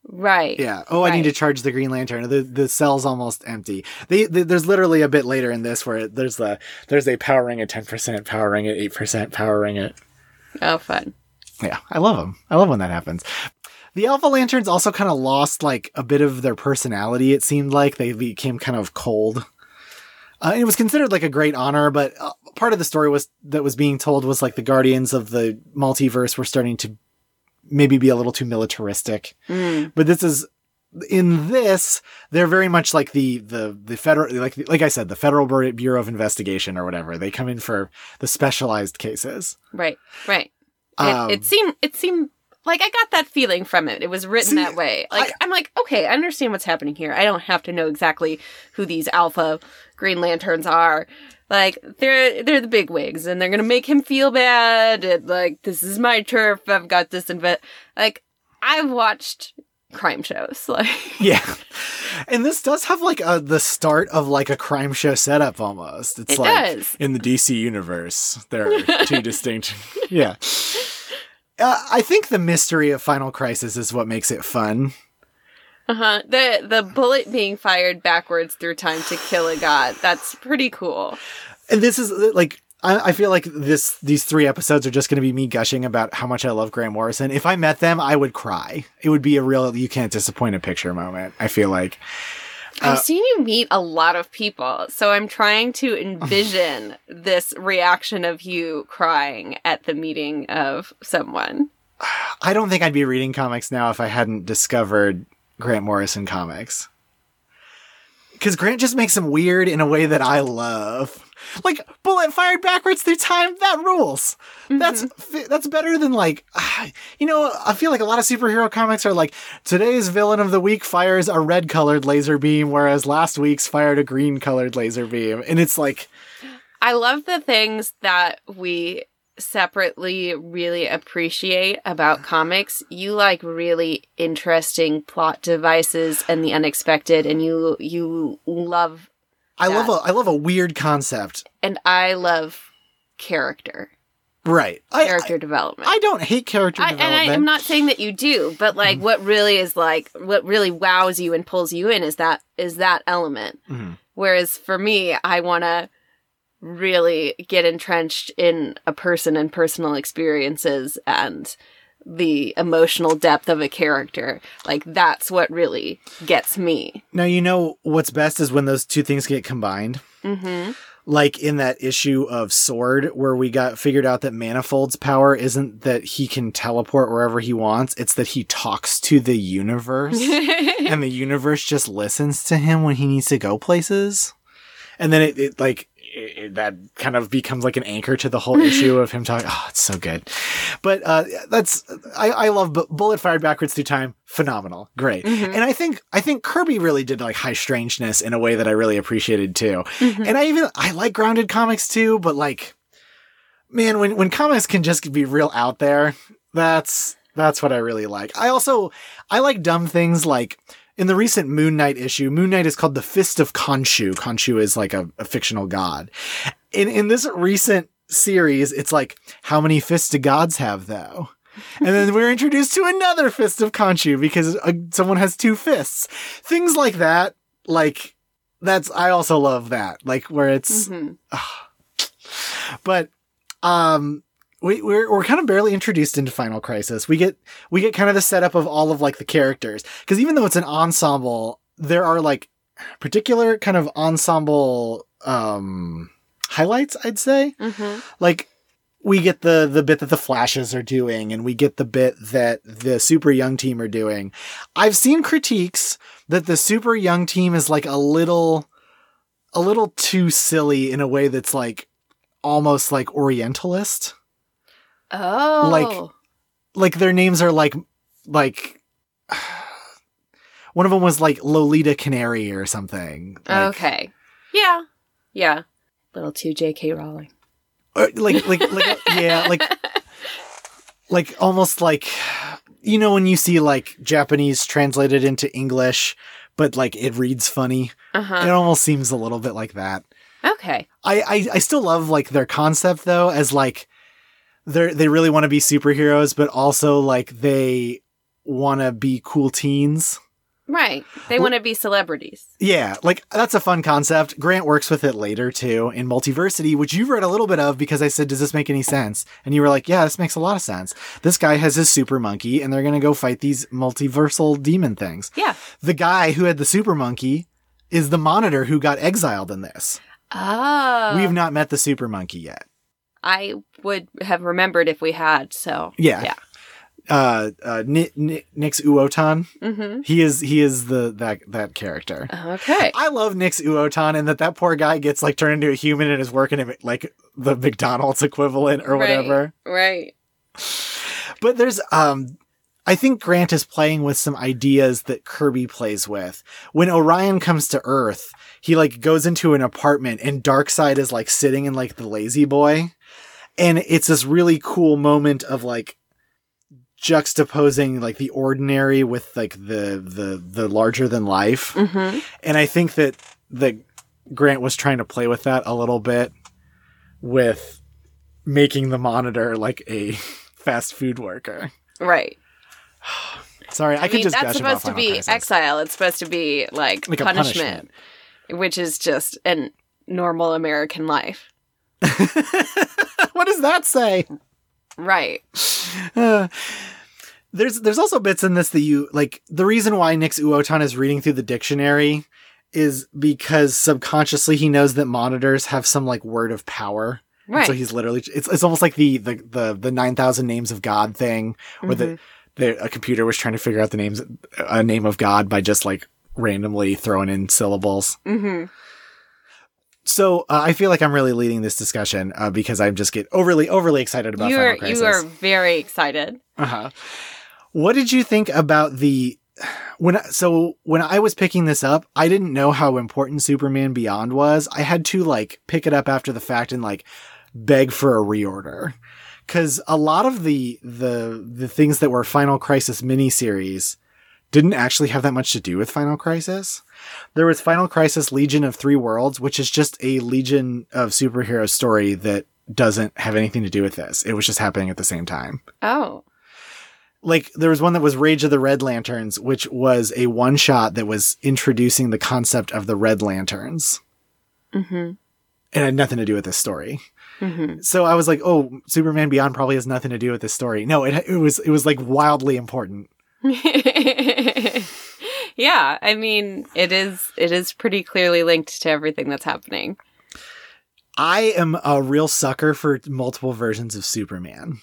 Right. Yeah. Oh, right. I need to charge the Green Lantern. The the cell's almost empty. They, they there's literally a bit later in this where it, there's the there's a powering at ten percent, powering at eight percent, powering at. Oh, fun. Yeah, I love them. I love when that happens. The Alpha Lanterns also kind of lost like a bit of their personality. It seemed like they became kind of cold. Uh, it was considered like a great honor, but uh, part of the story was that was being told was like the Guardians of the Multiverse were starting to maybe be a little too militaristic. Mm. But this is in this, they're very much like the the the federal like like I said, the Federal Bureau of Investigation or whatever. They come in for the specialized cases. Right, right. Um, it, it seemed it seemed Like, I got that feeling from it. It was written See, that way. Like, I, I'm like, okay, I understand what's happening here. I don't have to know exactly who these alpha Green Lanterns are. Like, they're they're the bigwigs, and they're going to make him feel bad. And, like, this is my turf. I've got this. Inv-. Like, I've watched crime shows. Like, yeah. And this does have, like, a, the start of, like, a crime show setup almost. It's it like, does. In the D C universe, there are two distinct... Yeah. Uh, I think the mystery of Final Crisis is what makes it fun. Uh-huh. The the bullet being fired backwards through time to kill a god. That's pretty cool. And this is, like, I, I feel like this these three episodes are just going to be me gushing about how much I love Grant Morrison. If I met them, I would cry. It would be a real you can't disappoint a picture moment, I feel like. Uh, I've seen you meet a lot of people, so I'm trying to envision this reaction of you crying at the meeting of someone. I don't think I'd be reading comics now if I hadn't discovered Grant Morrison comics. Because Grant just makes them weird in a way that I love. Like, bullet fired backwards through time, that rules. Mm-hmm. That's that's better than, like, you know, I feel like a lot of superhero comics are like, today's villain of the week fires a red-colored laser beam, whereas last week's fired a green-colored laser beam. And it's like... I love the things that we separately really appreciate about comics. You like really interesting plot devices and the unexpected, and you you love... I that. love a I love a weird concept. And I love character. Right. Character I, I, development. I don't hate character I, development. And I, I'm not saying that you do, but like mm. what really is like what really wows you and pulls you in is that is that element. Mm. Whereas for me, I want to really get entrenched in a person and personal experiences and the emotional depth of a character. Like, that's what really gets me. Now, you know what's best is when those two things get combined. Mm-hmm. Like in that issue of Sword where we got figured out that Manifold's power isn't that he can teleport wherever he wants. It's that he talks to the universe and the universe just listens to him when he needs to go places. And then it, it like, It, that kind of becomes like an anchor to the whole issue of him talking. Oh, it's so good. But uh, that's, I, I love bu- bullet fired backwards through time. Phenomenal. Great. Mm-hmm. And I think, I think Kirby really did like high strangeness in a way that I really appreciated too. Mm-hmm. And I even, I like grounded comics too, but like, man, when, when comics can just be real out there, that's, that's what I really like. I also, I like dumb things like, in the recent Moon Knight issue, Moon Knight is called the Fist of Khonshu. Khonshu is like a, a fictional god. In in this recent series, it's like, how many fists do gods have, though? And then we're introduced to another Fist of Khonshu because uh, someone has two fists. Things like that, like, that's, I also love that. Like, where it's... Mm-hmm. Uh, but, um... We, we're we're kind of barely introduced into Final Crisis. We get we get kind of the setup of all of like the characters because even though it's an ensemble, there are like particular kind of ensemble um, highlights. I'd say mm-hmm. like we get the the bit that the Flashes are doing, and we get the bit that the Super Young Team are doing. I've seen critiques that the Super Young Team is like a little a little too silly in a way that's like almost like Orientalist. Oh, like, like their names are like, like one of them was like Lolita Canary or something. Like, okay, yeah, yeah, little too J K Rowling. Or like, like, like, yeah, like, like almost like, you know, when you see like Japanese translated into English, but like it reads funny. Uh-huh. It almost seems a little bit like that. Okay, I, I, I still love like their concept though, as like. They they really want to be superheroes, but also like they want to be cool teens. Right. They want to be celebrities. Yeah. Like that's a fun concept. Grant works with it later too in Multiversity, which you've read a little bit of because I said, does this make any sense? And you were like, yeah, this makes a lot of sense. This guy has his super monkey and they're going to go fight these multiversal demon things. Yeah. The guy who had the super monkey is the Monitor who got exiled in this. Oh. We've not met the super monkey yet. I would have remembered if we had, so yeah. yeah. Uh, uh, N- N- Nix Uotan. Mm-hmm. He is he is the that that character. Okay. I love Nix Uotan, and that that poor guy gets like turned into a human and is working at like the McDonald's equivalent or whatever. Right. Right. But there's um I think Grant is playing with some ideas that Kirby plays with. When Orion comes to Earth, he like goes into an apartment and Darkseid is like sitting in like the lazy boy. And it's this really cool moment of like juxtaposing like the ordinary with like the, the, the larger than life. Mm-hmm. And I think that the Grant was trying to play with that a little bit with making the monitor like a fast food worker. Right. Sorry, I, I could mean, just that's supposed to be crisis. Exile. It's supposed to be like, like punishment, punishment, which is just a normal American life. What does that say? Right. Uh, there's there's also bits in this that you like. The reason why Nix Uotan is reading through the dictionary is because subconsciously he knows that monitors have some like word of power. Right. And so he's literally it's it's almost like the the the, the nine thousand names of God thing, where mm-hmm. the. A computer was trying to figure out the names, a name of God by just like randomly throwing in syllables. Mm-hmm. So uh, I feel like I'm really leading this discussion uh, because I'm just get overly, overly excited about. You Final are Crisis. You are very excited. Uh huh. What did you think about the when? So when I was picking this up, I didn't know how important Superman Beyond was. I had to like pick it up after the fact and like beg for a reorder. Because a lot of the the the things that were Final Crisis miniseries didn't actually have that much to do with Final Crisis. There was Final Crisis Legion of Three Worlds, which is just a Legion of superhero story that doesn't have anything to do with this. It was just happening at the same time. Oh. Like, there was one that was Rage of the Red Lanterns, which was a one-shot that was introducing the concept of the Red Lanterns. Mm-hmm. And it had nothing to do with this story. Mm-hmm. So I was like, "Oh, Superman Beyond probably has nothing to do with this story." No, it it was it was like wildly important. Yeah, I mean, it is it is pretty clearly linked to everything that's happening. I am a real sucker for multiple versions of Superman.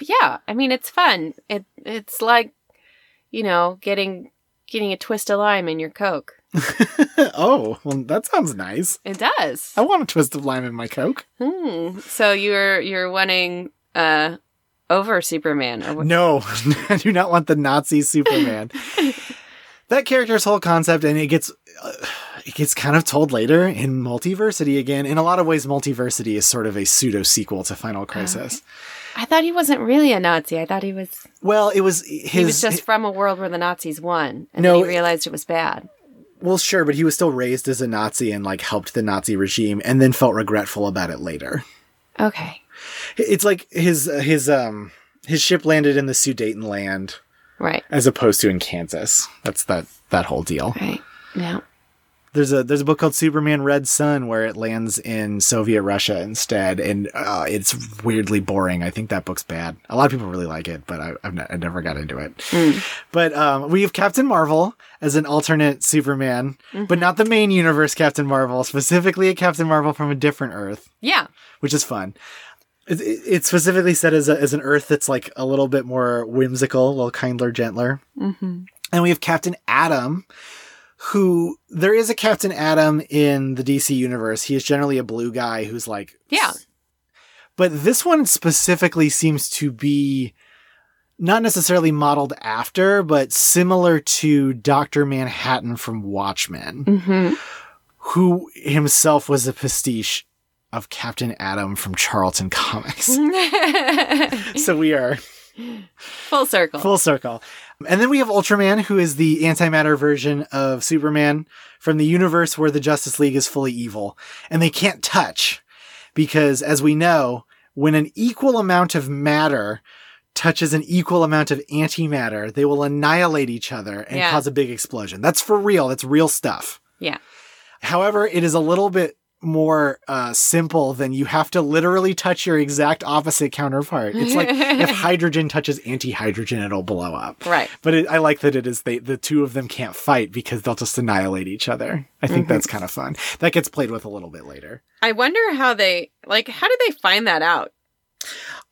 Yeah, I mean, it's fun. It it's like, you know, getting getting a twist of lime in your Coke. Oh, well, that sounds nice. It does. I want a twist of lime in my Coke. Mm. So you're you're wanting uh, over Superman? Or what? No, I do not want the Nazi Superman. That character's whole concept, and it gets uh, it gets kind of told later in Multiversity again. In a lot of ways, Multiversity is sort of a pseudo sequel to Final Crisis. Okay. I thought he wasn't really a Nazi. I thought he was. Well, it was his. He was just his, from a world where the Nazis won, and no, then he realized it was bad. Well, sure, but he was still raised as a Nazi and, like, helped the Nazi regime and then felt regretful about it later. Okay. It's like his his um his ship landed in the Sudetenland. Right. As opposed to in Kansas. That's that that whole deal. Right. Yeah. There's a there's a book called Superman Red Sun where it lands in Soviet Russia instead, and uh, it's weirdly boring. I think that book's bad. A lot of people really like it, but I, I've not, I never got into it. Mm. But um, we have Captain Marvel as an alternate Superman, mm-hmm. but not the main universe Captain Marvel, specifically a Captain Marvel from a different Earth. Yeah. Which is fun. It, it, it's specifically set as, a, as an Earth that's like a little bit more whimsical, a little kinder, gentler. Mm-hmm. And we have Captain Atom, who there is a Captain Atom in the D C universe. He is generally a blue guy who's like, yeah, but this one specifically seems to be not necessarily modeled after, but similar to Doctor Manhattan from Watchmen, mm-hmm. who himself was a pastiche of Captain Atom from Charlton Comics. So we are full circle, full circle. And then we have Ultraman, who is the antimatter version of Superman from the universe where the Justice League is fully evil. And they can't touch because, as we know, when an equal amount of matter touches an equal amount of antimatter, they will annihilate each other and yeah. cause a big explosion. That's for real. That's real stuff. Yeah. However, it is a little bit more uh, simple than you have to literally touch your exact opposite counterpart. It's like if hydrogen touches anti-hydrogen, it'll blow up. Right. But it, I like that it is they, the two of them can't fight because they'll just annihilate each other. I think mm-hmm. that's kind of fun. That gets played with a little bit later. I wonder how they, like, how did they find that out?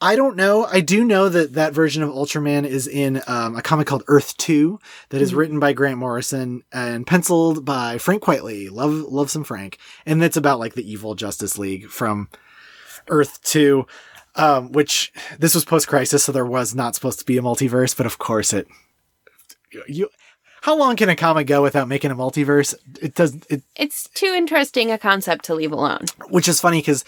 I don't know. I do know that that version of Ultraman is in um, a comic called Earth two that mm-hmm. is written by Grant Morrison and penciled by Frank Quitely. Love, love some Frank. And that's about like the evil Justice League from Earth two. Um, which this was post-crisis, so there was not supposed to be a multiverse, but of course it. You, how long can a comic go without making a multiverse? It does. It, it's too interesting a concept to leave alone. Which is funny because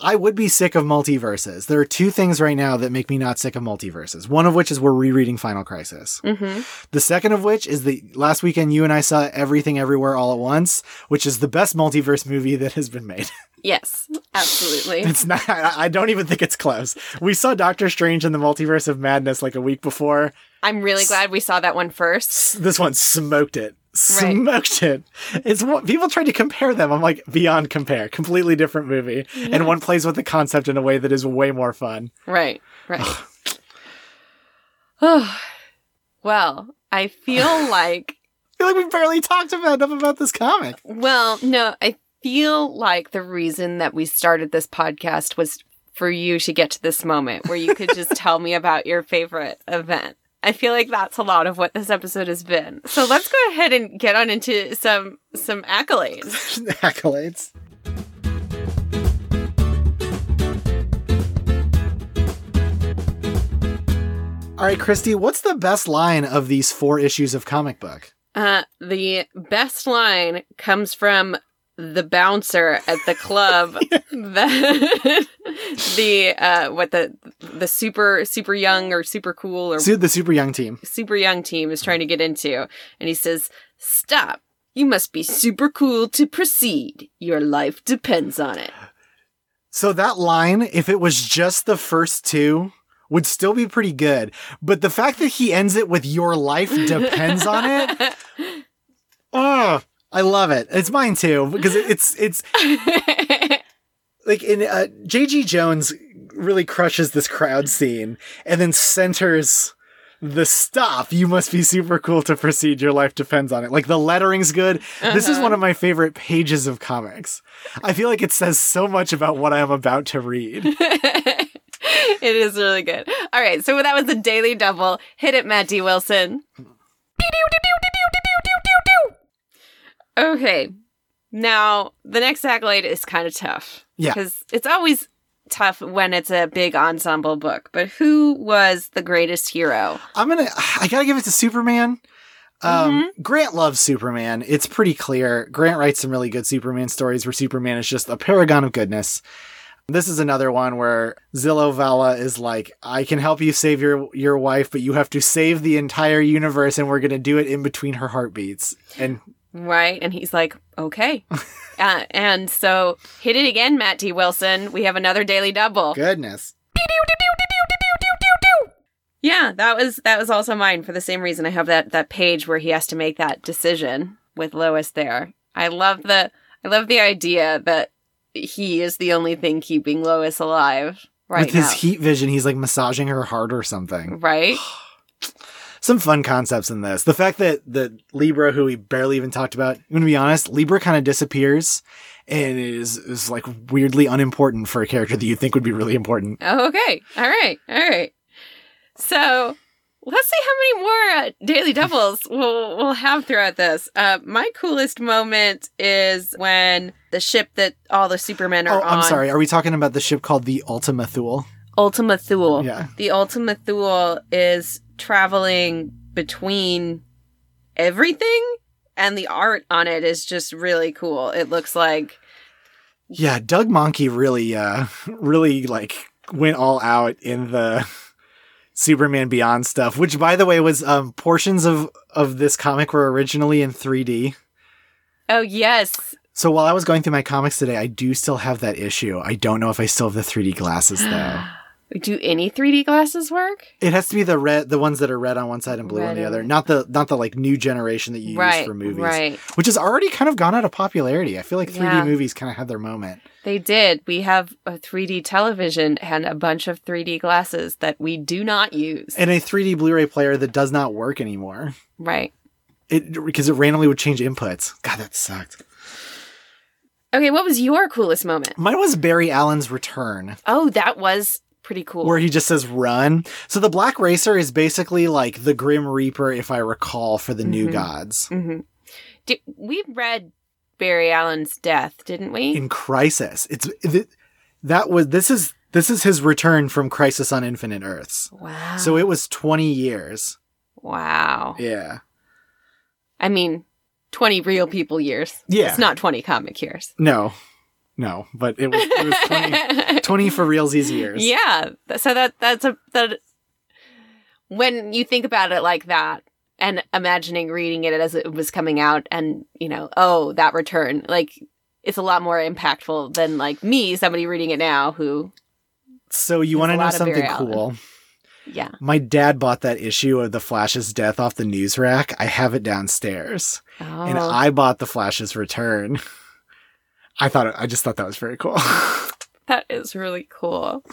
I would be sick of multiverses. There are two things right now that make me not sick of multiverses. One of which is we're rereading Final Crisis. Mm-hmm. The second of which is the last weekend you and I saw Everything Everywhere All at Once, which is the best multiverse movie that has been made. Yes, absolutely. It's not. I don't even think it's close. We saw Doctor Strange in the Multiverse of Madness like a week before. I'm really S- glad we saw that one first. This one smoked it. Smoked right. it. It's what people tried to compare them. I'm like, beyond compare. Completely different movie. Yes. And one plays with the concept in a way that is way more fun. Right, right. Oh, well, I feel like... I feel like we barely talked about enough about this comic. Well, no, I feel like the reason that we started this podcast was for you to get to this moment where you could just tell me about your favorite event. I feel like that's a lot of what this episode has been. So let's go ahead and get on into some some accolades. Accolades. All right, Christy, what's the best line of these four issues of comic book? Uh, the best line comes from the bouncer at the club. Yeah. the, the uh what the the super super young or super cool or so the super young team super young team is trying to get into, and he says, "Stop, you must be super cool to proceed. Your life depends on it." So that line, if it was just the first two, would still be pretty good, but the fact that he ends it with "your life depends on it," ugh, I love it. It's mine too, because it's it's like in uh, J G Jones really crushes this crowd scene and then centers the "stop, you must be super cool to proceed. Your life depends on it." Like, the lettering's good. Uh-huh. This is one of my favorite pages of comics. I feel like it says so much about what I am about to read. It is really good. All right, so that was the Daily Double. Hit it, Matt D. Wilson. Okay, now the next accolade is kind of tough. Yeah. Because it's always tough when it's a big ensemble book. But who was the greatest hero? I'm going to, I got to give it to Superman. Um, mm-hmm. Grant loves Superman. It's pretty clear. Grant writes some really good Superman stories where Superman is just a paragon of goodness. This is another one where Zillo Valla is like, "I can help you save your, your wife, but you have to save the entire universe, and we're going to do it in between her heartbeats." And... Right, and he's like, "Okay." uh, and so, hit it again, Matt D. Wilson. We have another Daily Double. Goodness. Yeah, that was that was also mine for the same reason. I have that, that page where he has to make that decision with Lois there. I love the I love the idea that he is the only thing keeping Lois alive right with now. With his heat vision, he's like massaging her heart or something. Right? Some fun concepts in this. The fact that the Libra, who we barely even talked about, I'm going to be honest, Libra kind of disappears and is, is like weirdly unimportant for a character that you think would be really important. Oh, okay. All right. All right. So let's see how many more uh, Daily Doubles we'll, we'll have throughout this. Uh, my coolest moment is when the ship that all the Supermen are oh, on. Oh, I'm sorry. Are we talking about the ship called the Ultima Thule? Ultima Thule. Yeah. The Ultima Thule is traveling between everything, and the art on it is just really cool. It looks like, yeah, Doug Mahnke really, uh, really like went all out in the Superman Beyond stuff, which, by the way, was um, portions of of this comic were originally in three D. Oh yes. So while I was going through my comics today, I do still have that issue. I don't know if I still have the three D glasses though. Do any three D glasses work? It has to be the red, the ones that are red on one side and blue red on the other. Not the not the like new generation that you right, use for movies, right? Which has already kind of gone out of popularity. I feel like three D yeah. movies kind of had their moment. They did. We have a three D television and a bunch of three D glasses that we do not use, and a three D Blu-ray player that does not work anymore. Right. It because it randomly would change inputs. God, that sucked. Okay, what was your coolest moment? Mine was Barry Allen's return. Oh, that was pretty cool. Where he just says "run." So the Black Racer is basically like the Grim Reaper, if I recall, for the mm-hmm. New Gods. Mm-hmm. Did, we read Barry Allen's death, didn't we? In Crisis. It's th- that was this is This is his return from Crisis on Infinite Earths. Wow. So it was twenty years. Wow. Yeah. I mean, twenty real people years. Yeah. It's not twenty comic years. No. No, but it was, it was twenty, twenty for realsies years. Yeah. So that that's a... that. When you think about it like that and imagining reading it as it was coming out and, you know, oh, that return, like, it's a lot more impactful than, like, me, somebody reading it now who... So you want to know something cool? Yeah. My dad bought that issue of The Flash's death off the news rack. I have it downstairs. Oh. And I bought The Flash's return. I thought it, I just thought that was very cool. That is really cool.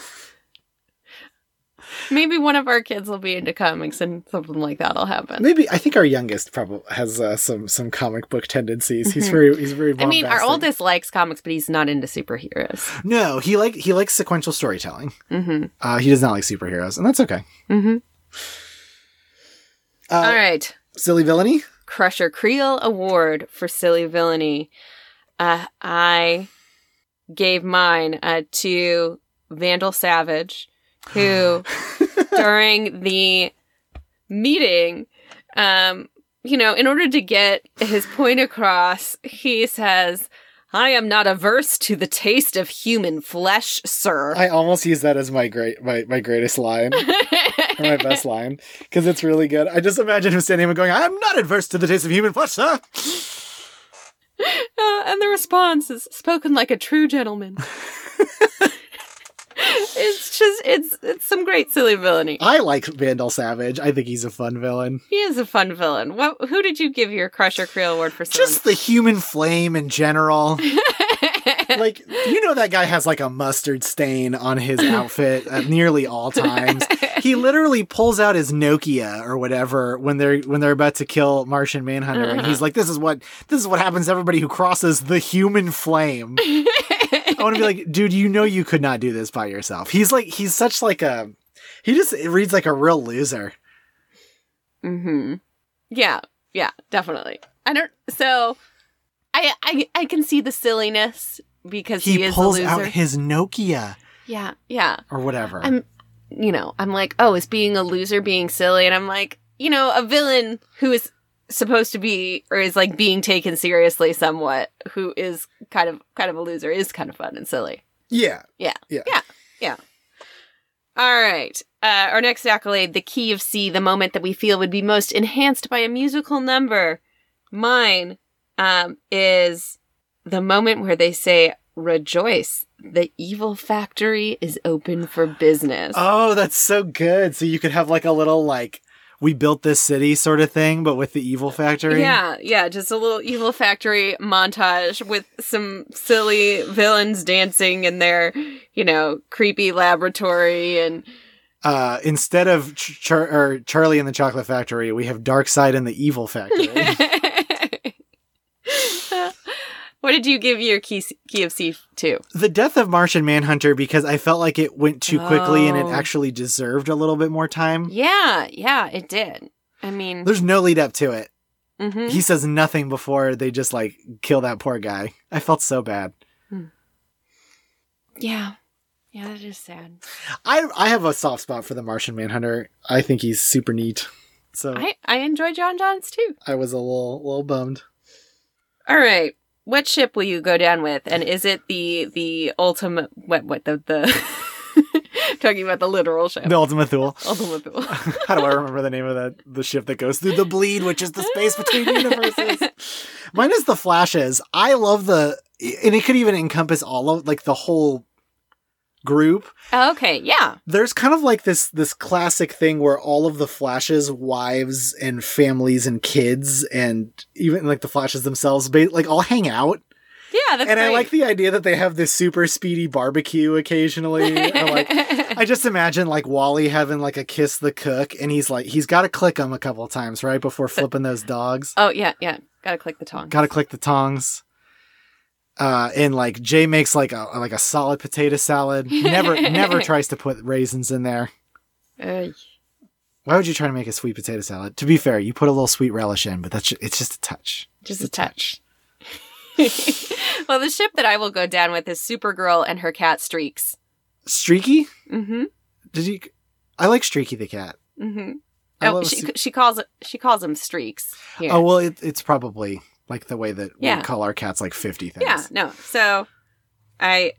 Maybe one of our kids will be into comics and something like that will happen. Maybe. I think our youngest probably has uh, some some comic book tendencies. He's very he's very bombastic. I mean, our oldest likes comics, but he's not into superheroes. No, he like he likes sequential storytelling. Mm-hmm. Uh, he does not like superheroes, and that's okay. Mm-hmm. Uh, All right. Silly Villainy? Crusher Creel Award for Silly Villainy. Uh, I gave mine uh, to Vandal Savage, who during the meeting, um, you know, in order to get his point across, he says, "I am not averse to the taste of human flesh, sir." I almost use that as my great, my, my greatest line, or my best line, because it's really good. I just imagine him standing and going, "I'm not adverse to the taste of human flesh, sir." Uh, and the response is, "Spoken like a true gentleman." It's just, it's it's some great silly villainy. I like Vandal Savage. I think he's a fun villain. He is a fun villain. What? Who did you give your Crusher Creel Award for? Someone? Just the Human Flame in general. Like, you know that guy has like a mustard stain on his outfit at nearly all times. He literally pulls out his Nokia or whatever when they're when they're about to kill Martian Manhunter, uh-huh. and he's like, "This is what this is what happens to everybody who crosses the Human Flame." I want to be like, dude, you know you could not do this by yourself. He's like, he's such like a, he just reads like a real loser. Mm-hmm. Yeah, yeah, definitely. I don't, so, I I, I can see the silliness because he, he is a loser. He pulls out his Nokia. Yeah, yeah. Or whatever. I'm, you know, I'm like, oh, is being a loser being silly? And I'm like, you know, a villain who is supposed to be or is like being taken seriously somewhat, who is kind of kind of a loser, is kind of fun and silly. Yeah. Yeah. Yeah. Yeah. Yeah. All right. Uh, our next accolade, the key of C, the moment that we feel would be most enhanced by a musical number. Mine um, is the moment where they say, "Rejoice, the evil factory is open for business." Oh, that's so good. So you could have like a little like, "We built this city" sort of thing, but with the evil factory. Yeah, yeah, just a little evil factory montage with some silly villains dancing in their, you know, creepy laboratory. And uh, instead of Ch- Char- or Charlie and the Chocolate Factory, we have Darkseid and the Evil Factory. What did you give your key, key of C to? The death of Martian Manhunter, because I felt like it went too quickly oh. and it actually deserved a little bit more time. Yeah, yeah, it did. I mean... There's no lead up to it. Mm-hmm. He says nothing before they just, like, kill that poor guy. I felt so bad. Hmm. Yeah. Yeah, that is sad. I I have a soft spot for the Martian Manhunter. I think he's super neat. So I, I enjoy John Johns, too. I was a little, little bummed. All right. What ship will you go down with? And is it the the Ultima... What, what, the... the talking about the literal ship. The Ultima Thule. Ultima Thule. How do I remember the name of that the ship that goes through the bleed, which is the space between universes? Mine is the Flashes. I love the... And it could even encompass all of... Like, the whole group. Oh, okay, yeah. There's kind of like this this classic thing where all of the Flash's wives and families and kids and even like the Flashes themselves ba- like all hang out. Yeah, that's and great. I like the idea that they have this super speedy barbecue occasionally. Or, like, I just imagine like Wally having like a kiss the cook, and he's like he's got to click them a couple of times right before flipping those dogs. Oh yeah, yeah, got to click the tongs. Got to click the tongs. Uh, and like Jay makes like a like a solid potato salad. Never never tries to put raisins in there. Uh, Why would you try to make a sweet potato salad? To be fair, you put a little sweet relish in, but that's it's just a touch. Just a, a touch. touch. Well, the ship that I will go down with is Supergirl and her cat Streaks. Streaky? Mm-hmm. Did you? I like Streaky the cat. Mm-hmm. Oh, she, st- she calls it, she calls them streaks here. Oh, well, it, it's probably like the way that yeah. we call our cats like fifty things. Yeah, no. So I,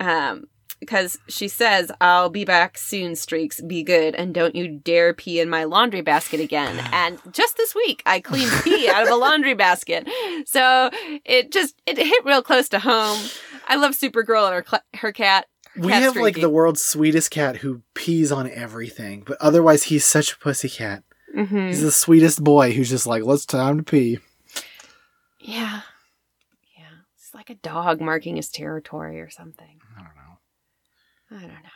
um, because she says, "I'll be back soon, streaks. Be good, and don't you dare pee in my laundry basket again." And just this week, I cleaned pee out of a laundry basket. So it just it hit real close to home. I love Supergirl and her cl- her cat. We have, Streaky, like, the world's sweetest cat who pees on everything, but otherwise he's such a pussycat. Mm-hmm. He's the sweetest boy who's just like, let's time to pee. Yeah. Yeah. It's like a dog marking his territory or something. I don't know. I don't know.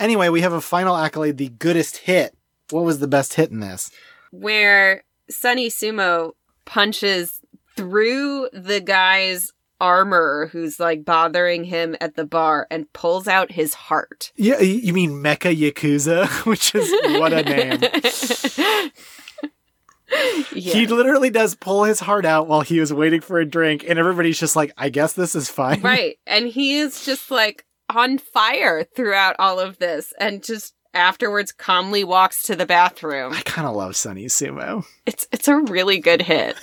Anyway, we have a final accolade, the goodest hit. What was the best hit in this? Where Sunny Sumo punches through the guy's armor who's like bothering him at the bar and pulls out his heart. Yeah, you mean Mecha Yakuza, which is what a name. Yeah. He literally does pull his heart out while he was waiting for a drink, and everybody's just like, I guess this is fine. Right. And he is just like on fire throughout all of this and just afterwards calmly walks to the bathroom. I kind of love Sunny Sumo. It's it's a really good hit.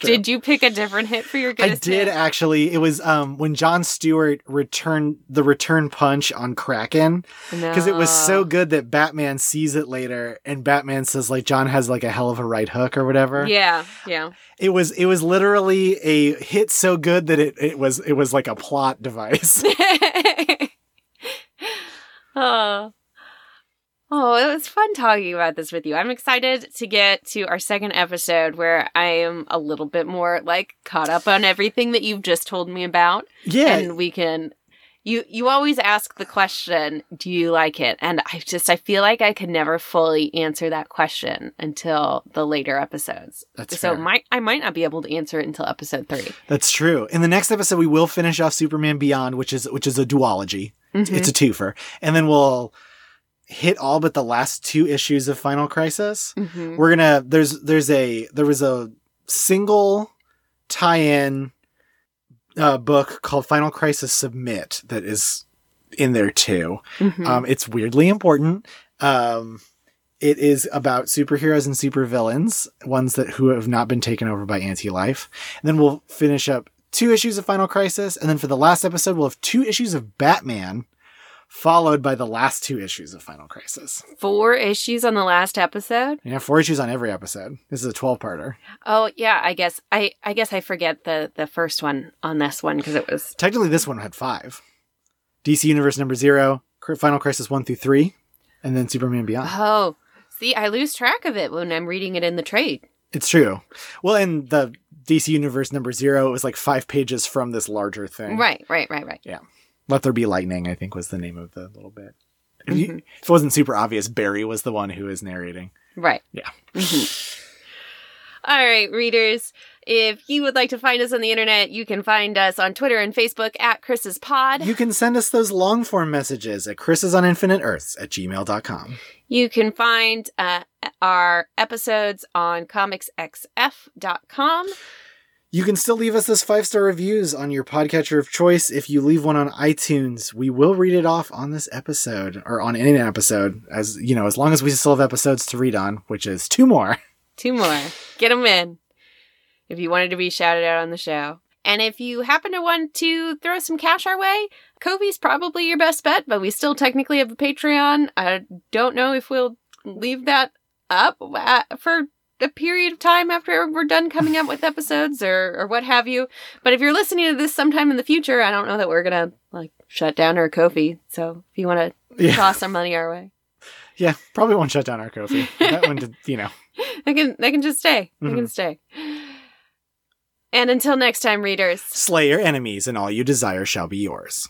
Did you pick a different hit for your goodest hit? I did, hit? actually. It was um, when John Stewart returned the return punch on Kraken. Because no. It was so good that Batman sees it later and Batman says, like, John has, like, a hell of a right hook or whatever. Yeah, yeah. It was it was literally a hit so good that it, it was, it was like a plot device. Oh. Oh, it was fun talking about this with you. I'm excited to get to our second episode where I am a little bit more, like, caught up on everything that you've just told me about. Yeah. And we can... You you always ask the question, do you like it? And I just, I feel like I could never fully answer that question until the later episodes. That's so might I might not be able to answer it until episode three. That's true. In the next episode, we will finish off Superman Beyond, which is, which is a duology. Mm-hmm. It's a twofer. And then we'll... hit all but the last two issues of Final Crisis. Mm-hmm. We're gonna there's there's a there was a single tie-in uh, book called Final Crisis Submit that is in there too. Mm-hmm. Um, it's weirdly important. Um, it is about superheroes and supervillains, ones that who have not been taken over by anti-life. And then we'll finish up two issues of Final Crisis, and then for the last episode, we'll have two issues of Batman. Followed by the last two issues of Final Crisis. Four issues on the last episode? Yeah, four issues on every episode. This is a twelve-parter. Oh, yeah, I guess I, I guess I forget the, the first one on this one because it was... Technically, this one had five. D C Universe number zero, Final Crisis one through three, and then Superman Beyond. Oh, see, I lose track of it when I'm reading it in the trade. It's true. Well, in the D C Universe number zero, it was like five pages from this larger thing. Right, right, right, right. Yeah. Let There Be Lightning, I think, was the name of the little bit. If, you, mm-hmm. if it wasn't super obvious, Barry was the one who is narrating. Right. Yeah. Mm-hmm. All right, readers. If you would like to find us on the internet, you can find us on Twitter and Facebook at Chris's Pod. You can send us those long-form messages at chrisisoninfiniteearths at gmail dot com. You can find uh, our episodes on comics x f dot com. You can still leave us those five-star reviews on your podcatcher of choice. If you leave one on iTunes, we will read it off on this episode, or on any episode, as you know, as long as we still have episodes to read on, which is two more. Two more. Get them in. If you wanted to be shouted out on the show. And if you happen to want to throw some cash our way, Kofi's probably your best bet, but we still technically have a Patreon. I don't know if we'll leave that up for... a period of time after we're done coming up with episodes or, or what have you. But if you're listening to this sometime in the future, I don't know that we're going to like shut down our Ko-fi. So if you want to yeah. toss some money our way. Yeah, probably won't shut down our Ko-fi. That one, did, you know. They can, they can just stay. They mm-hmm. can stay. And until next time, readers. Slay your enemies and all you desire shall be yours.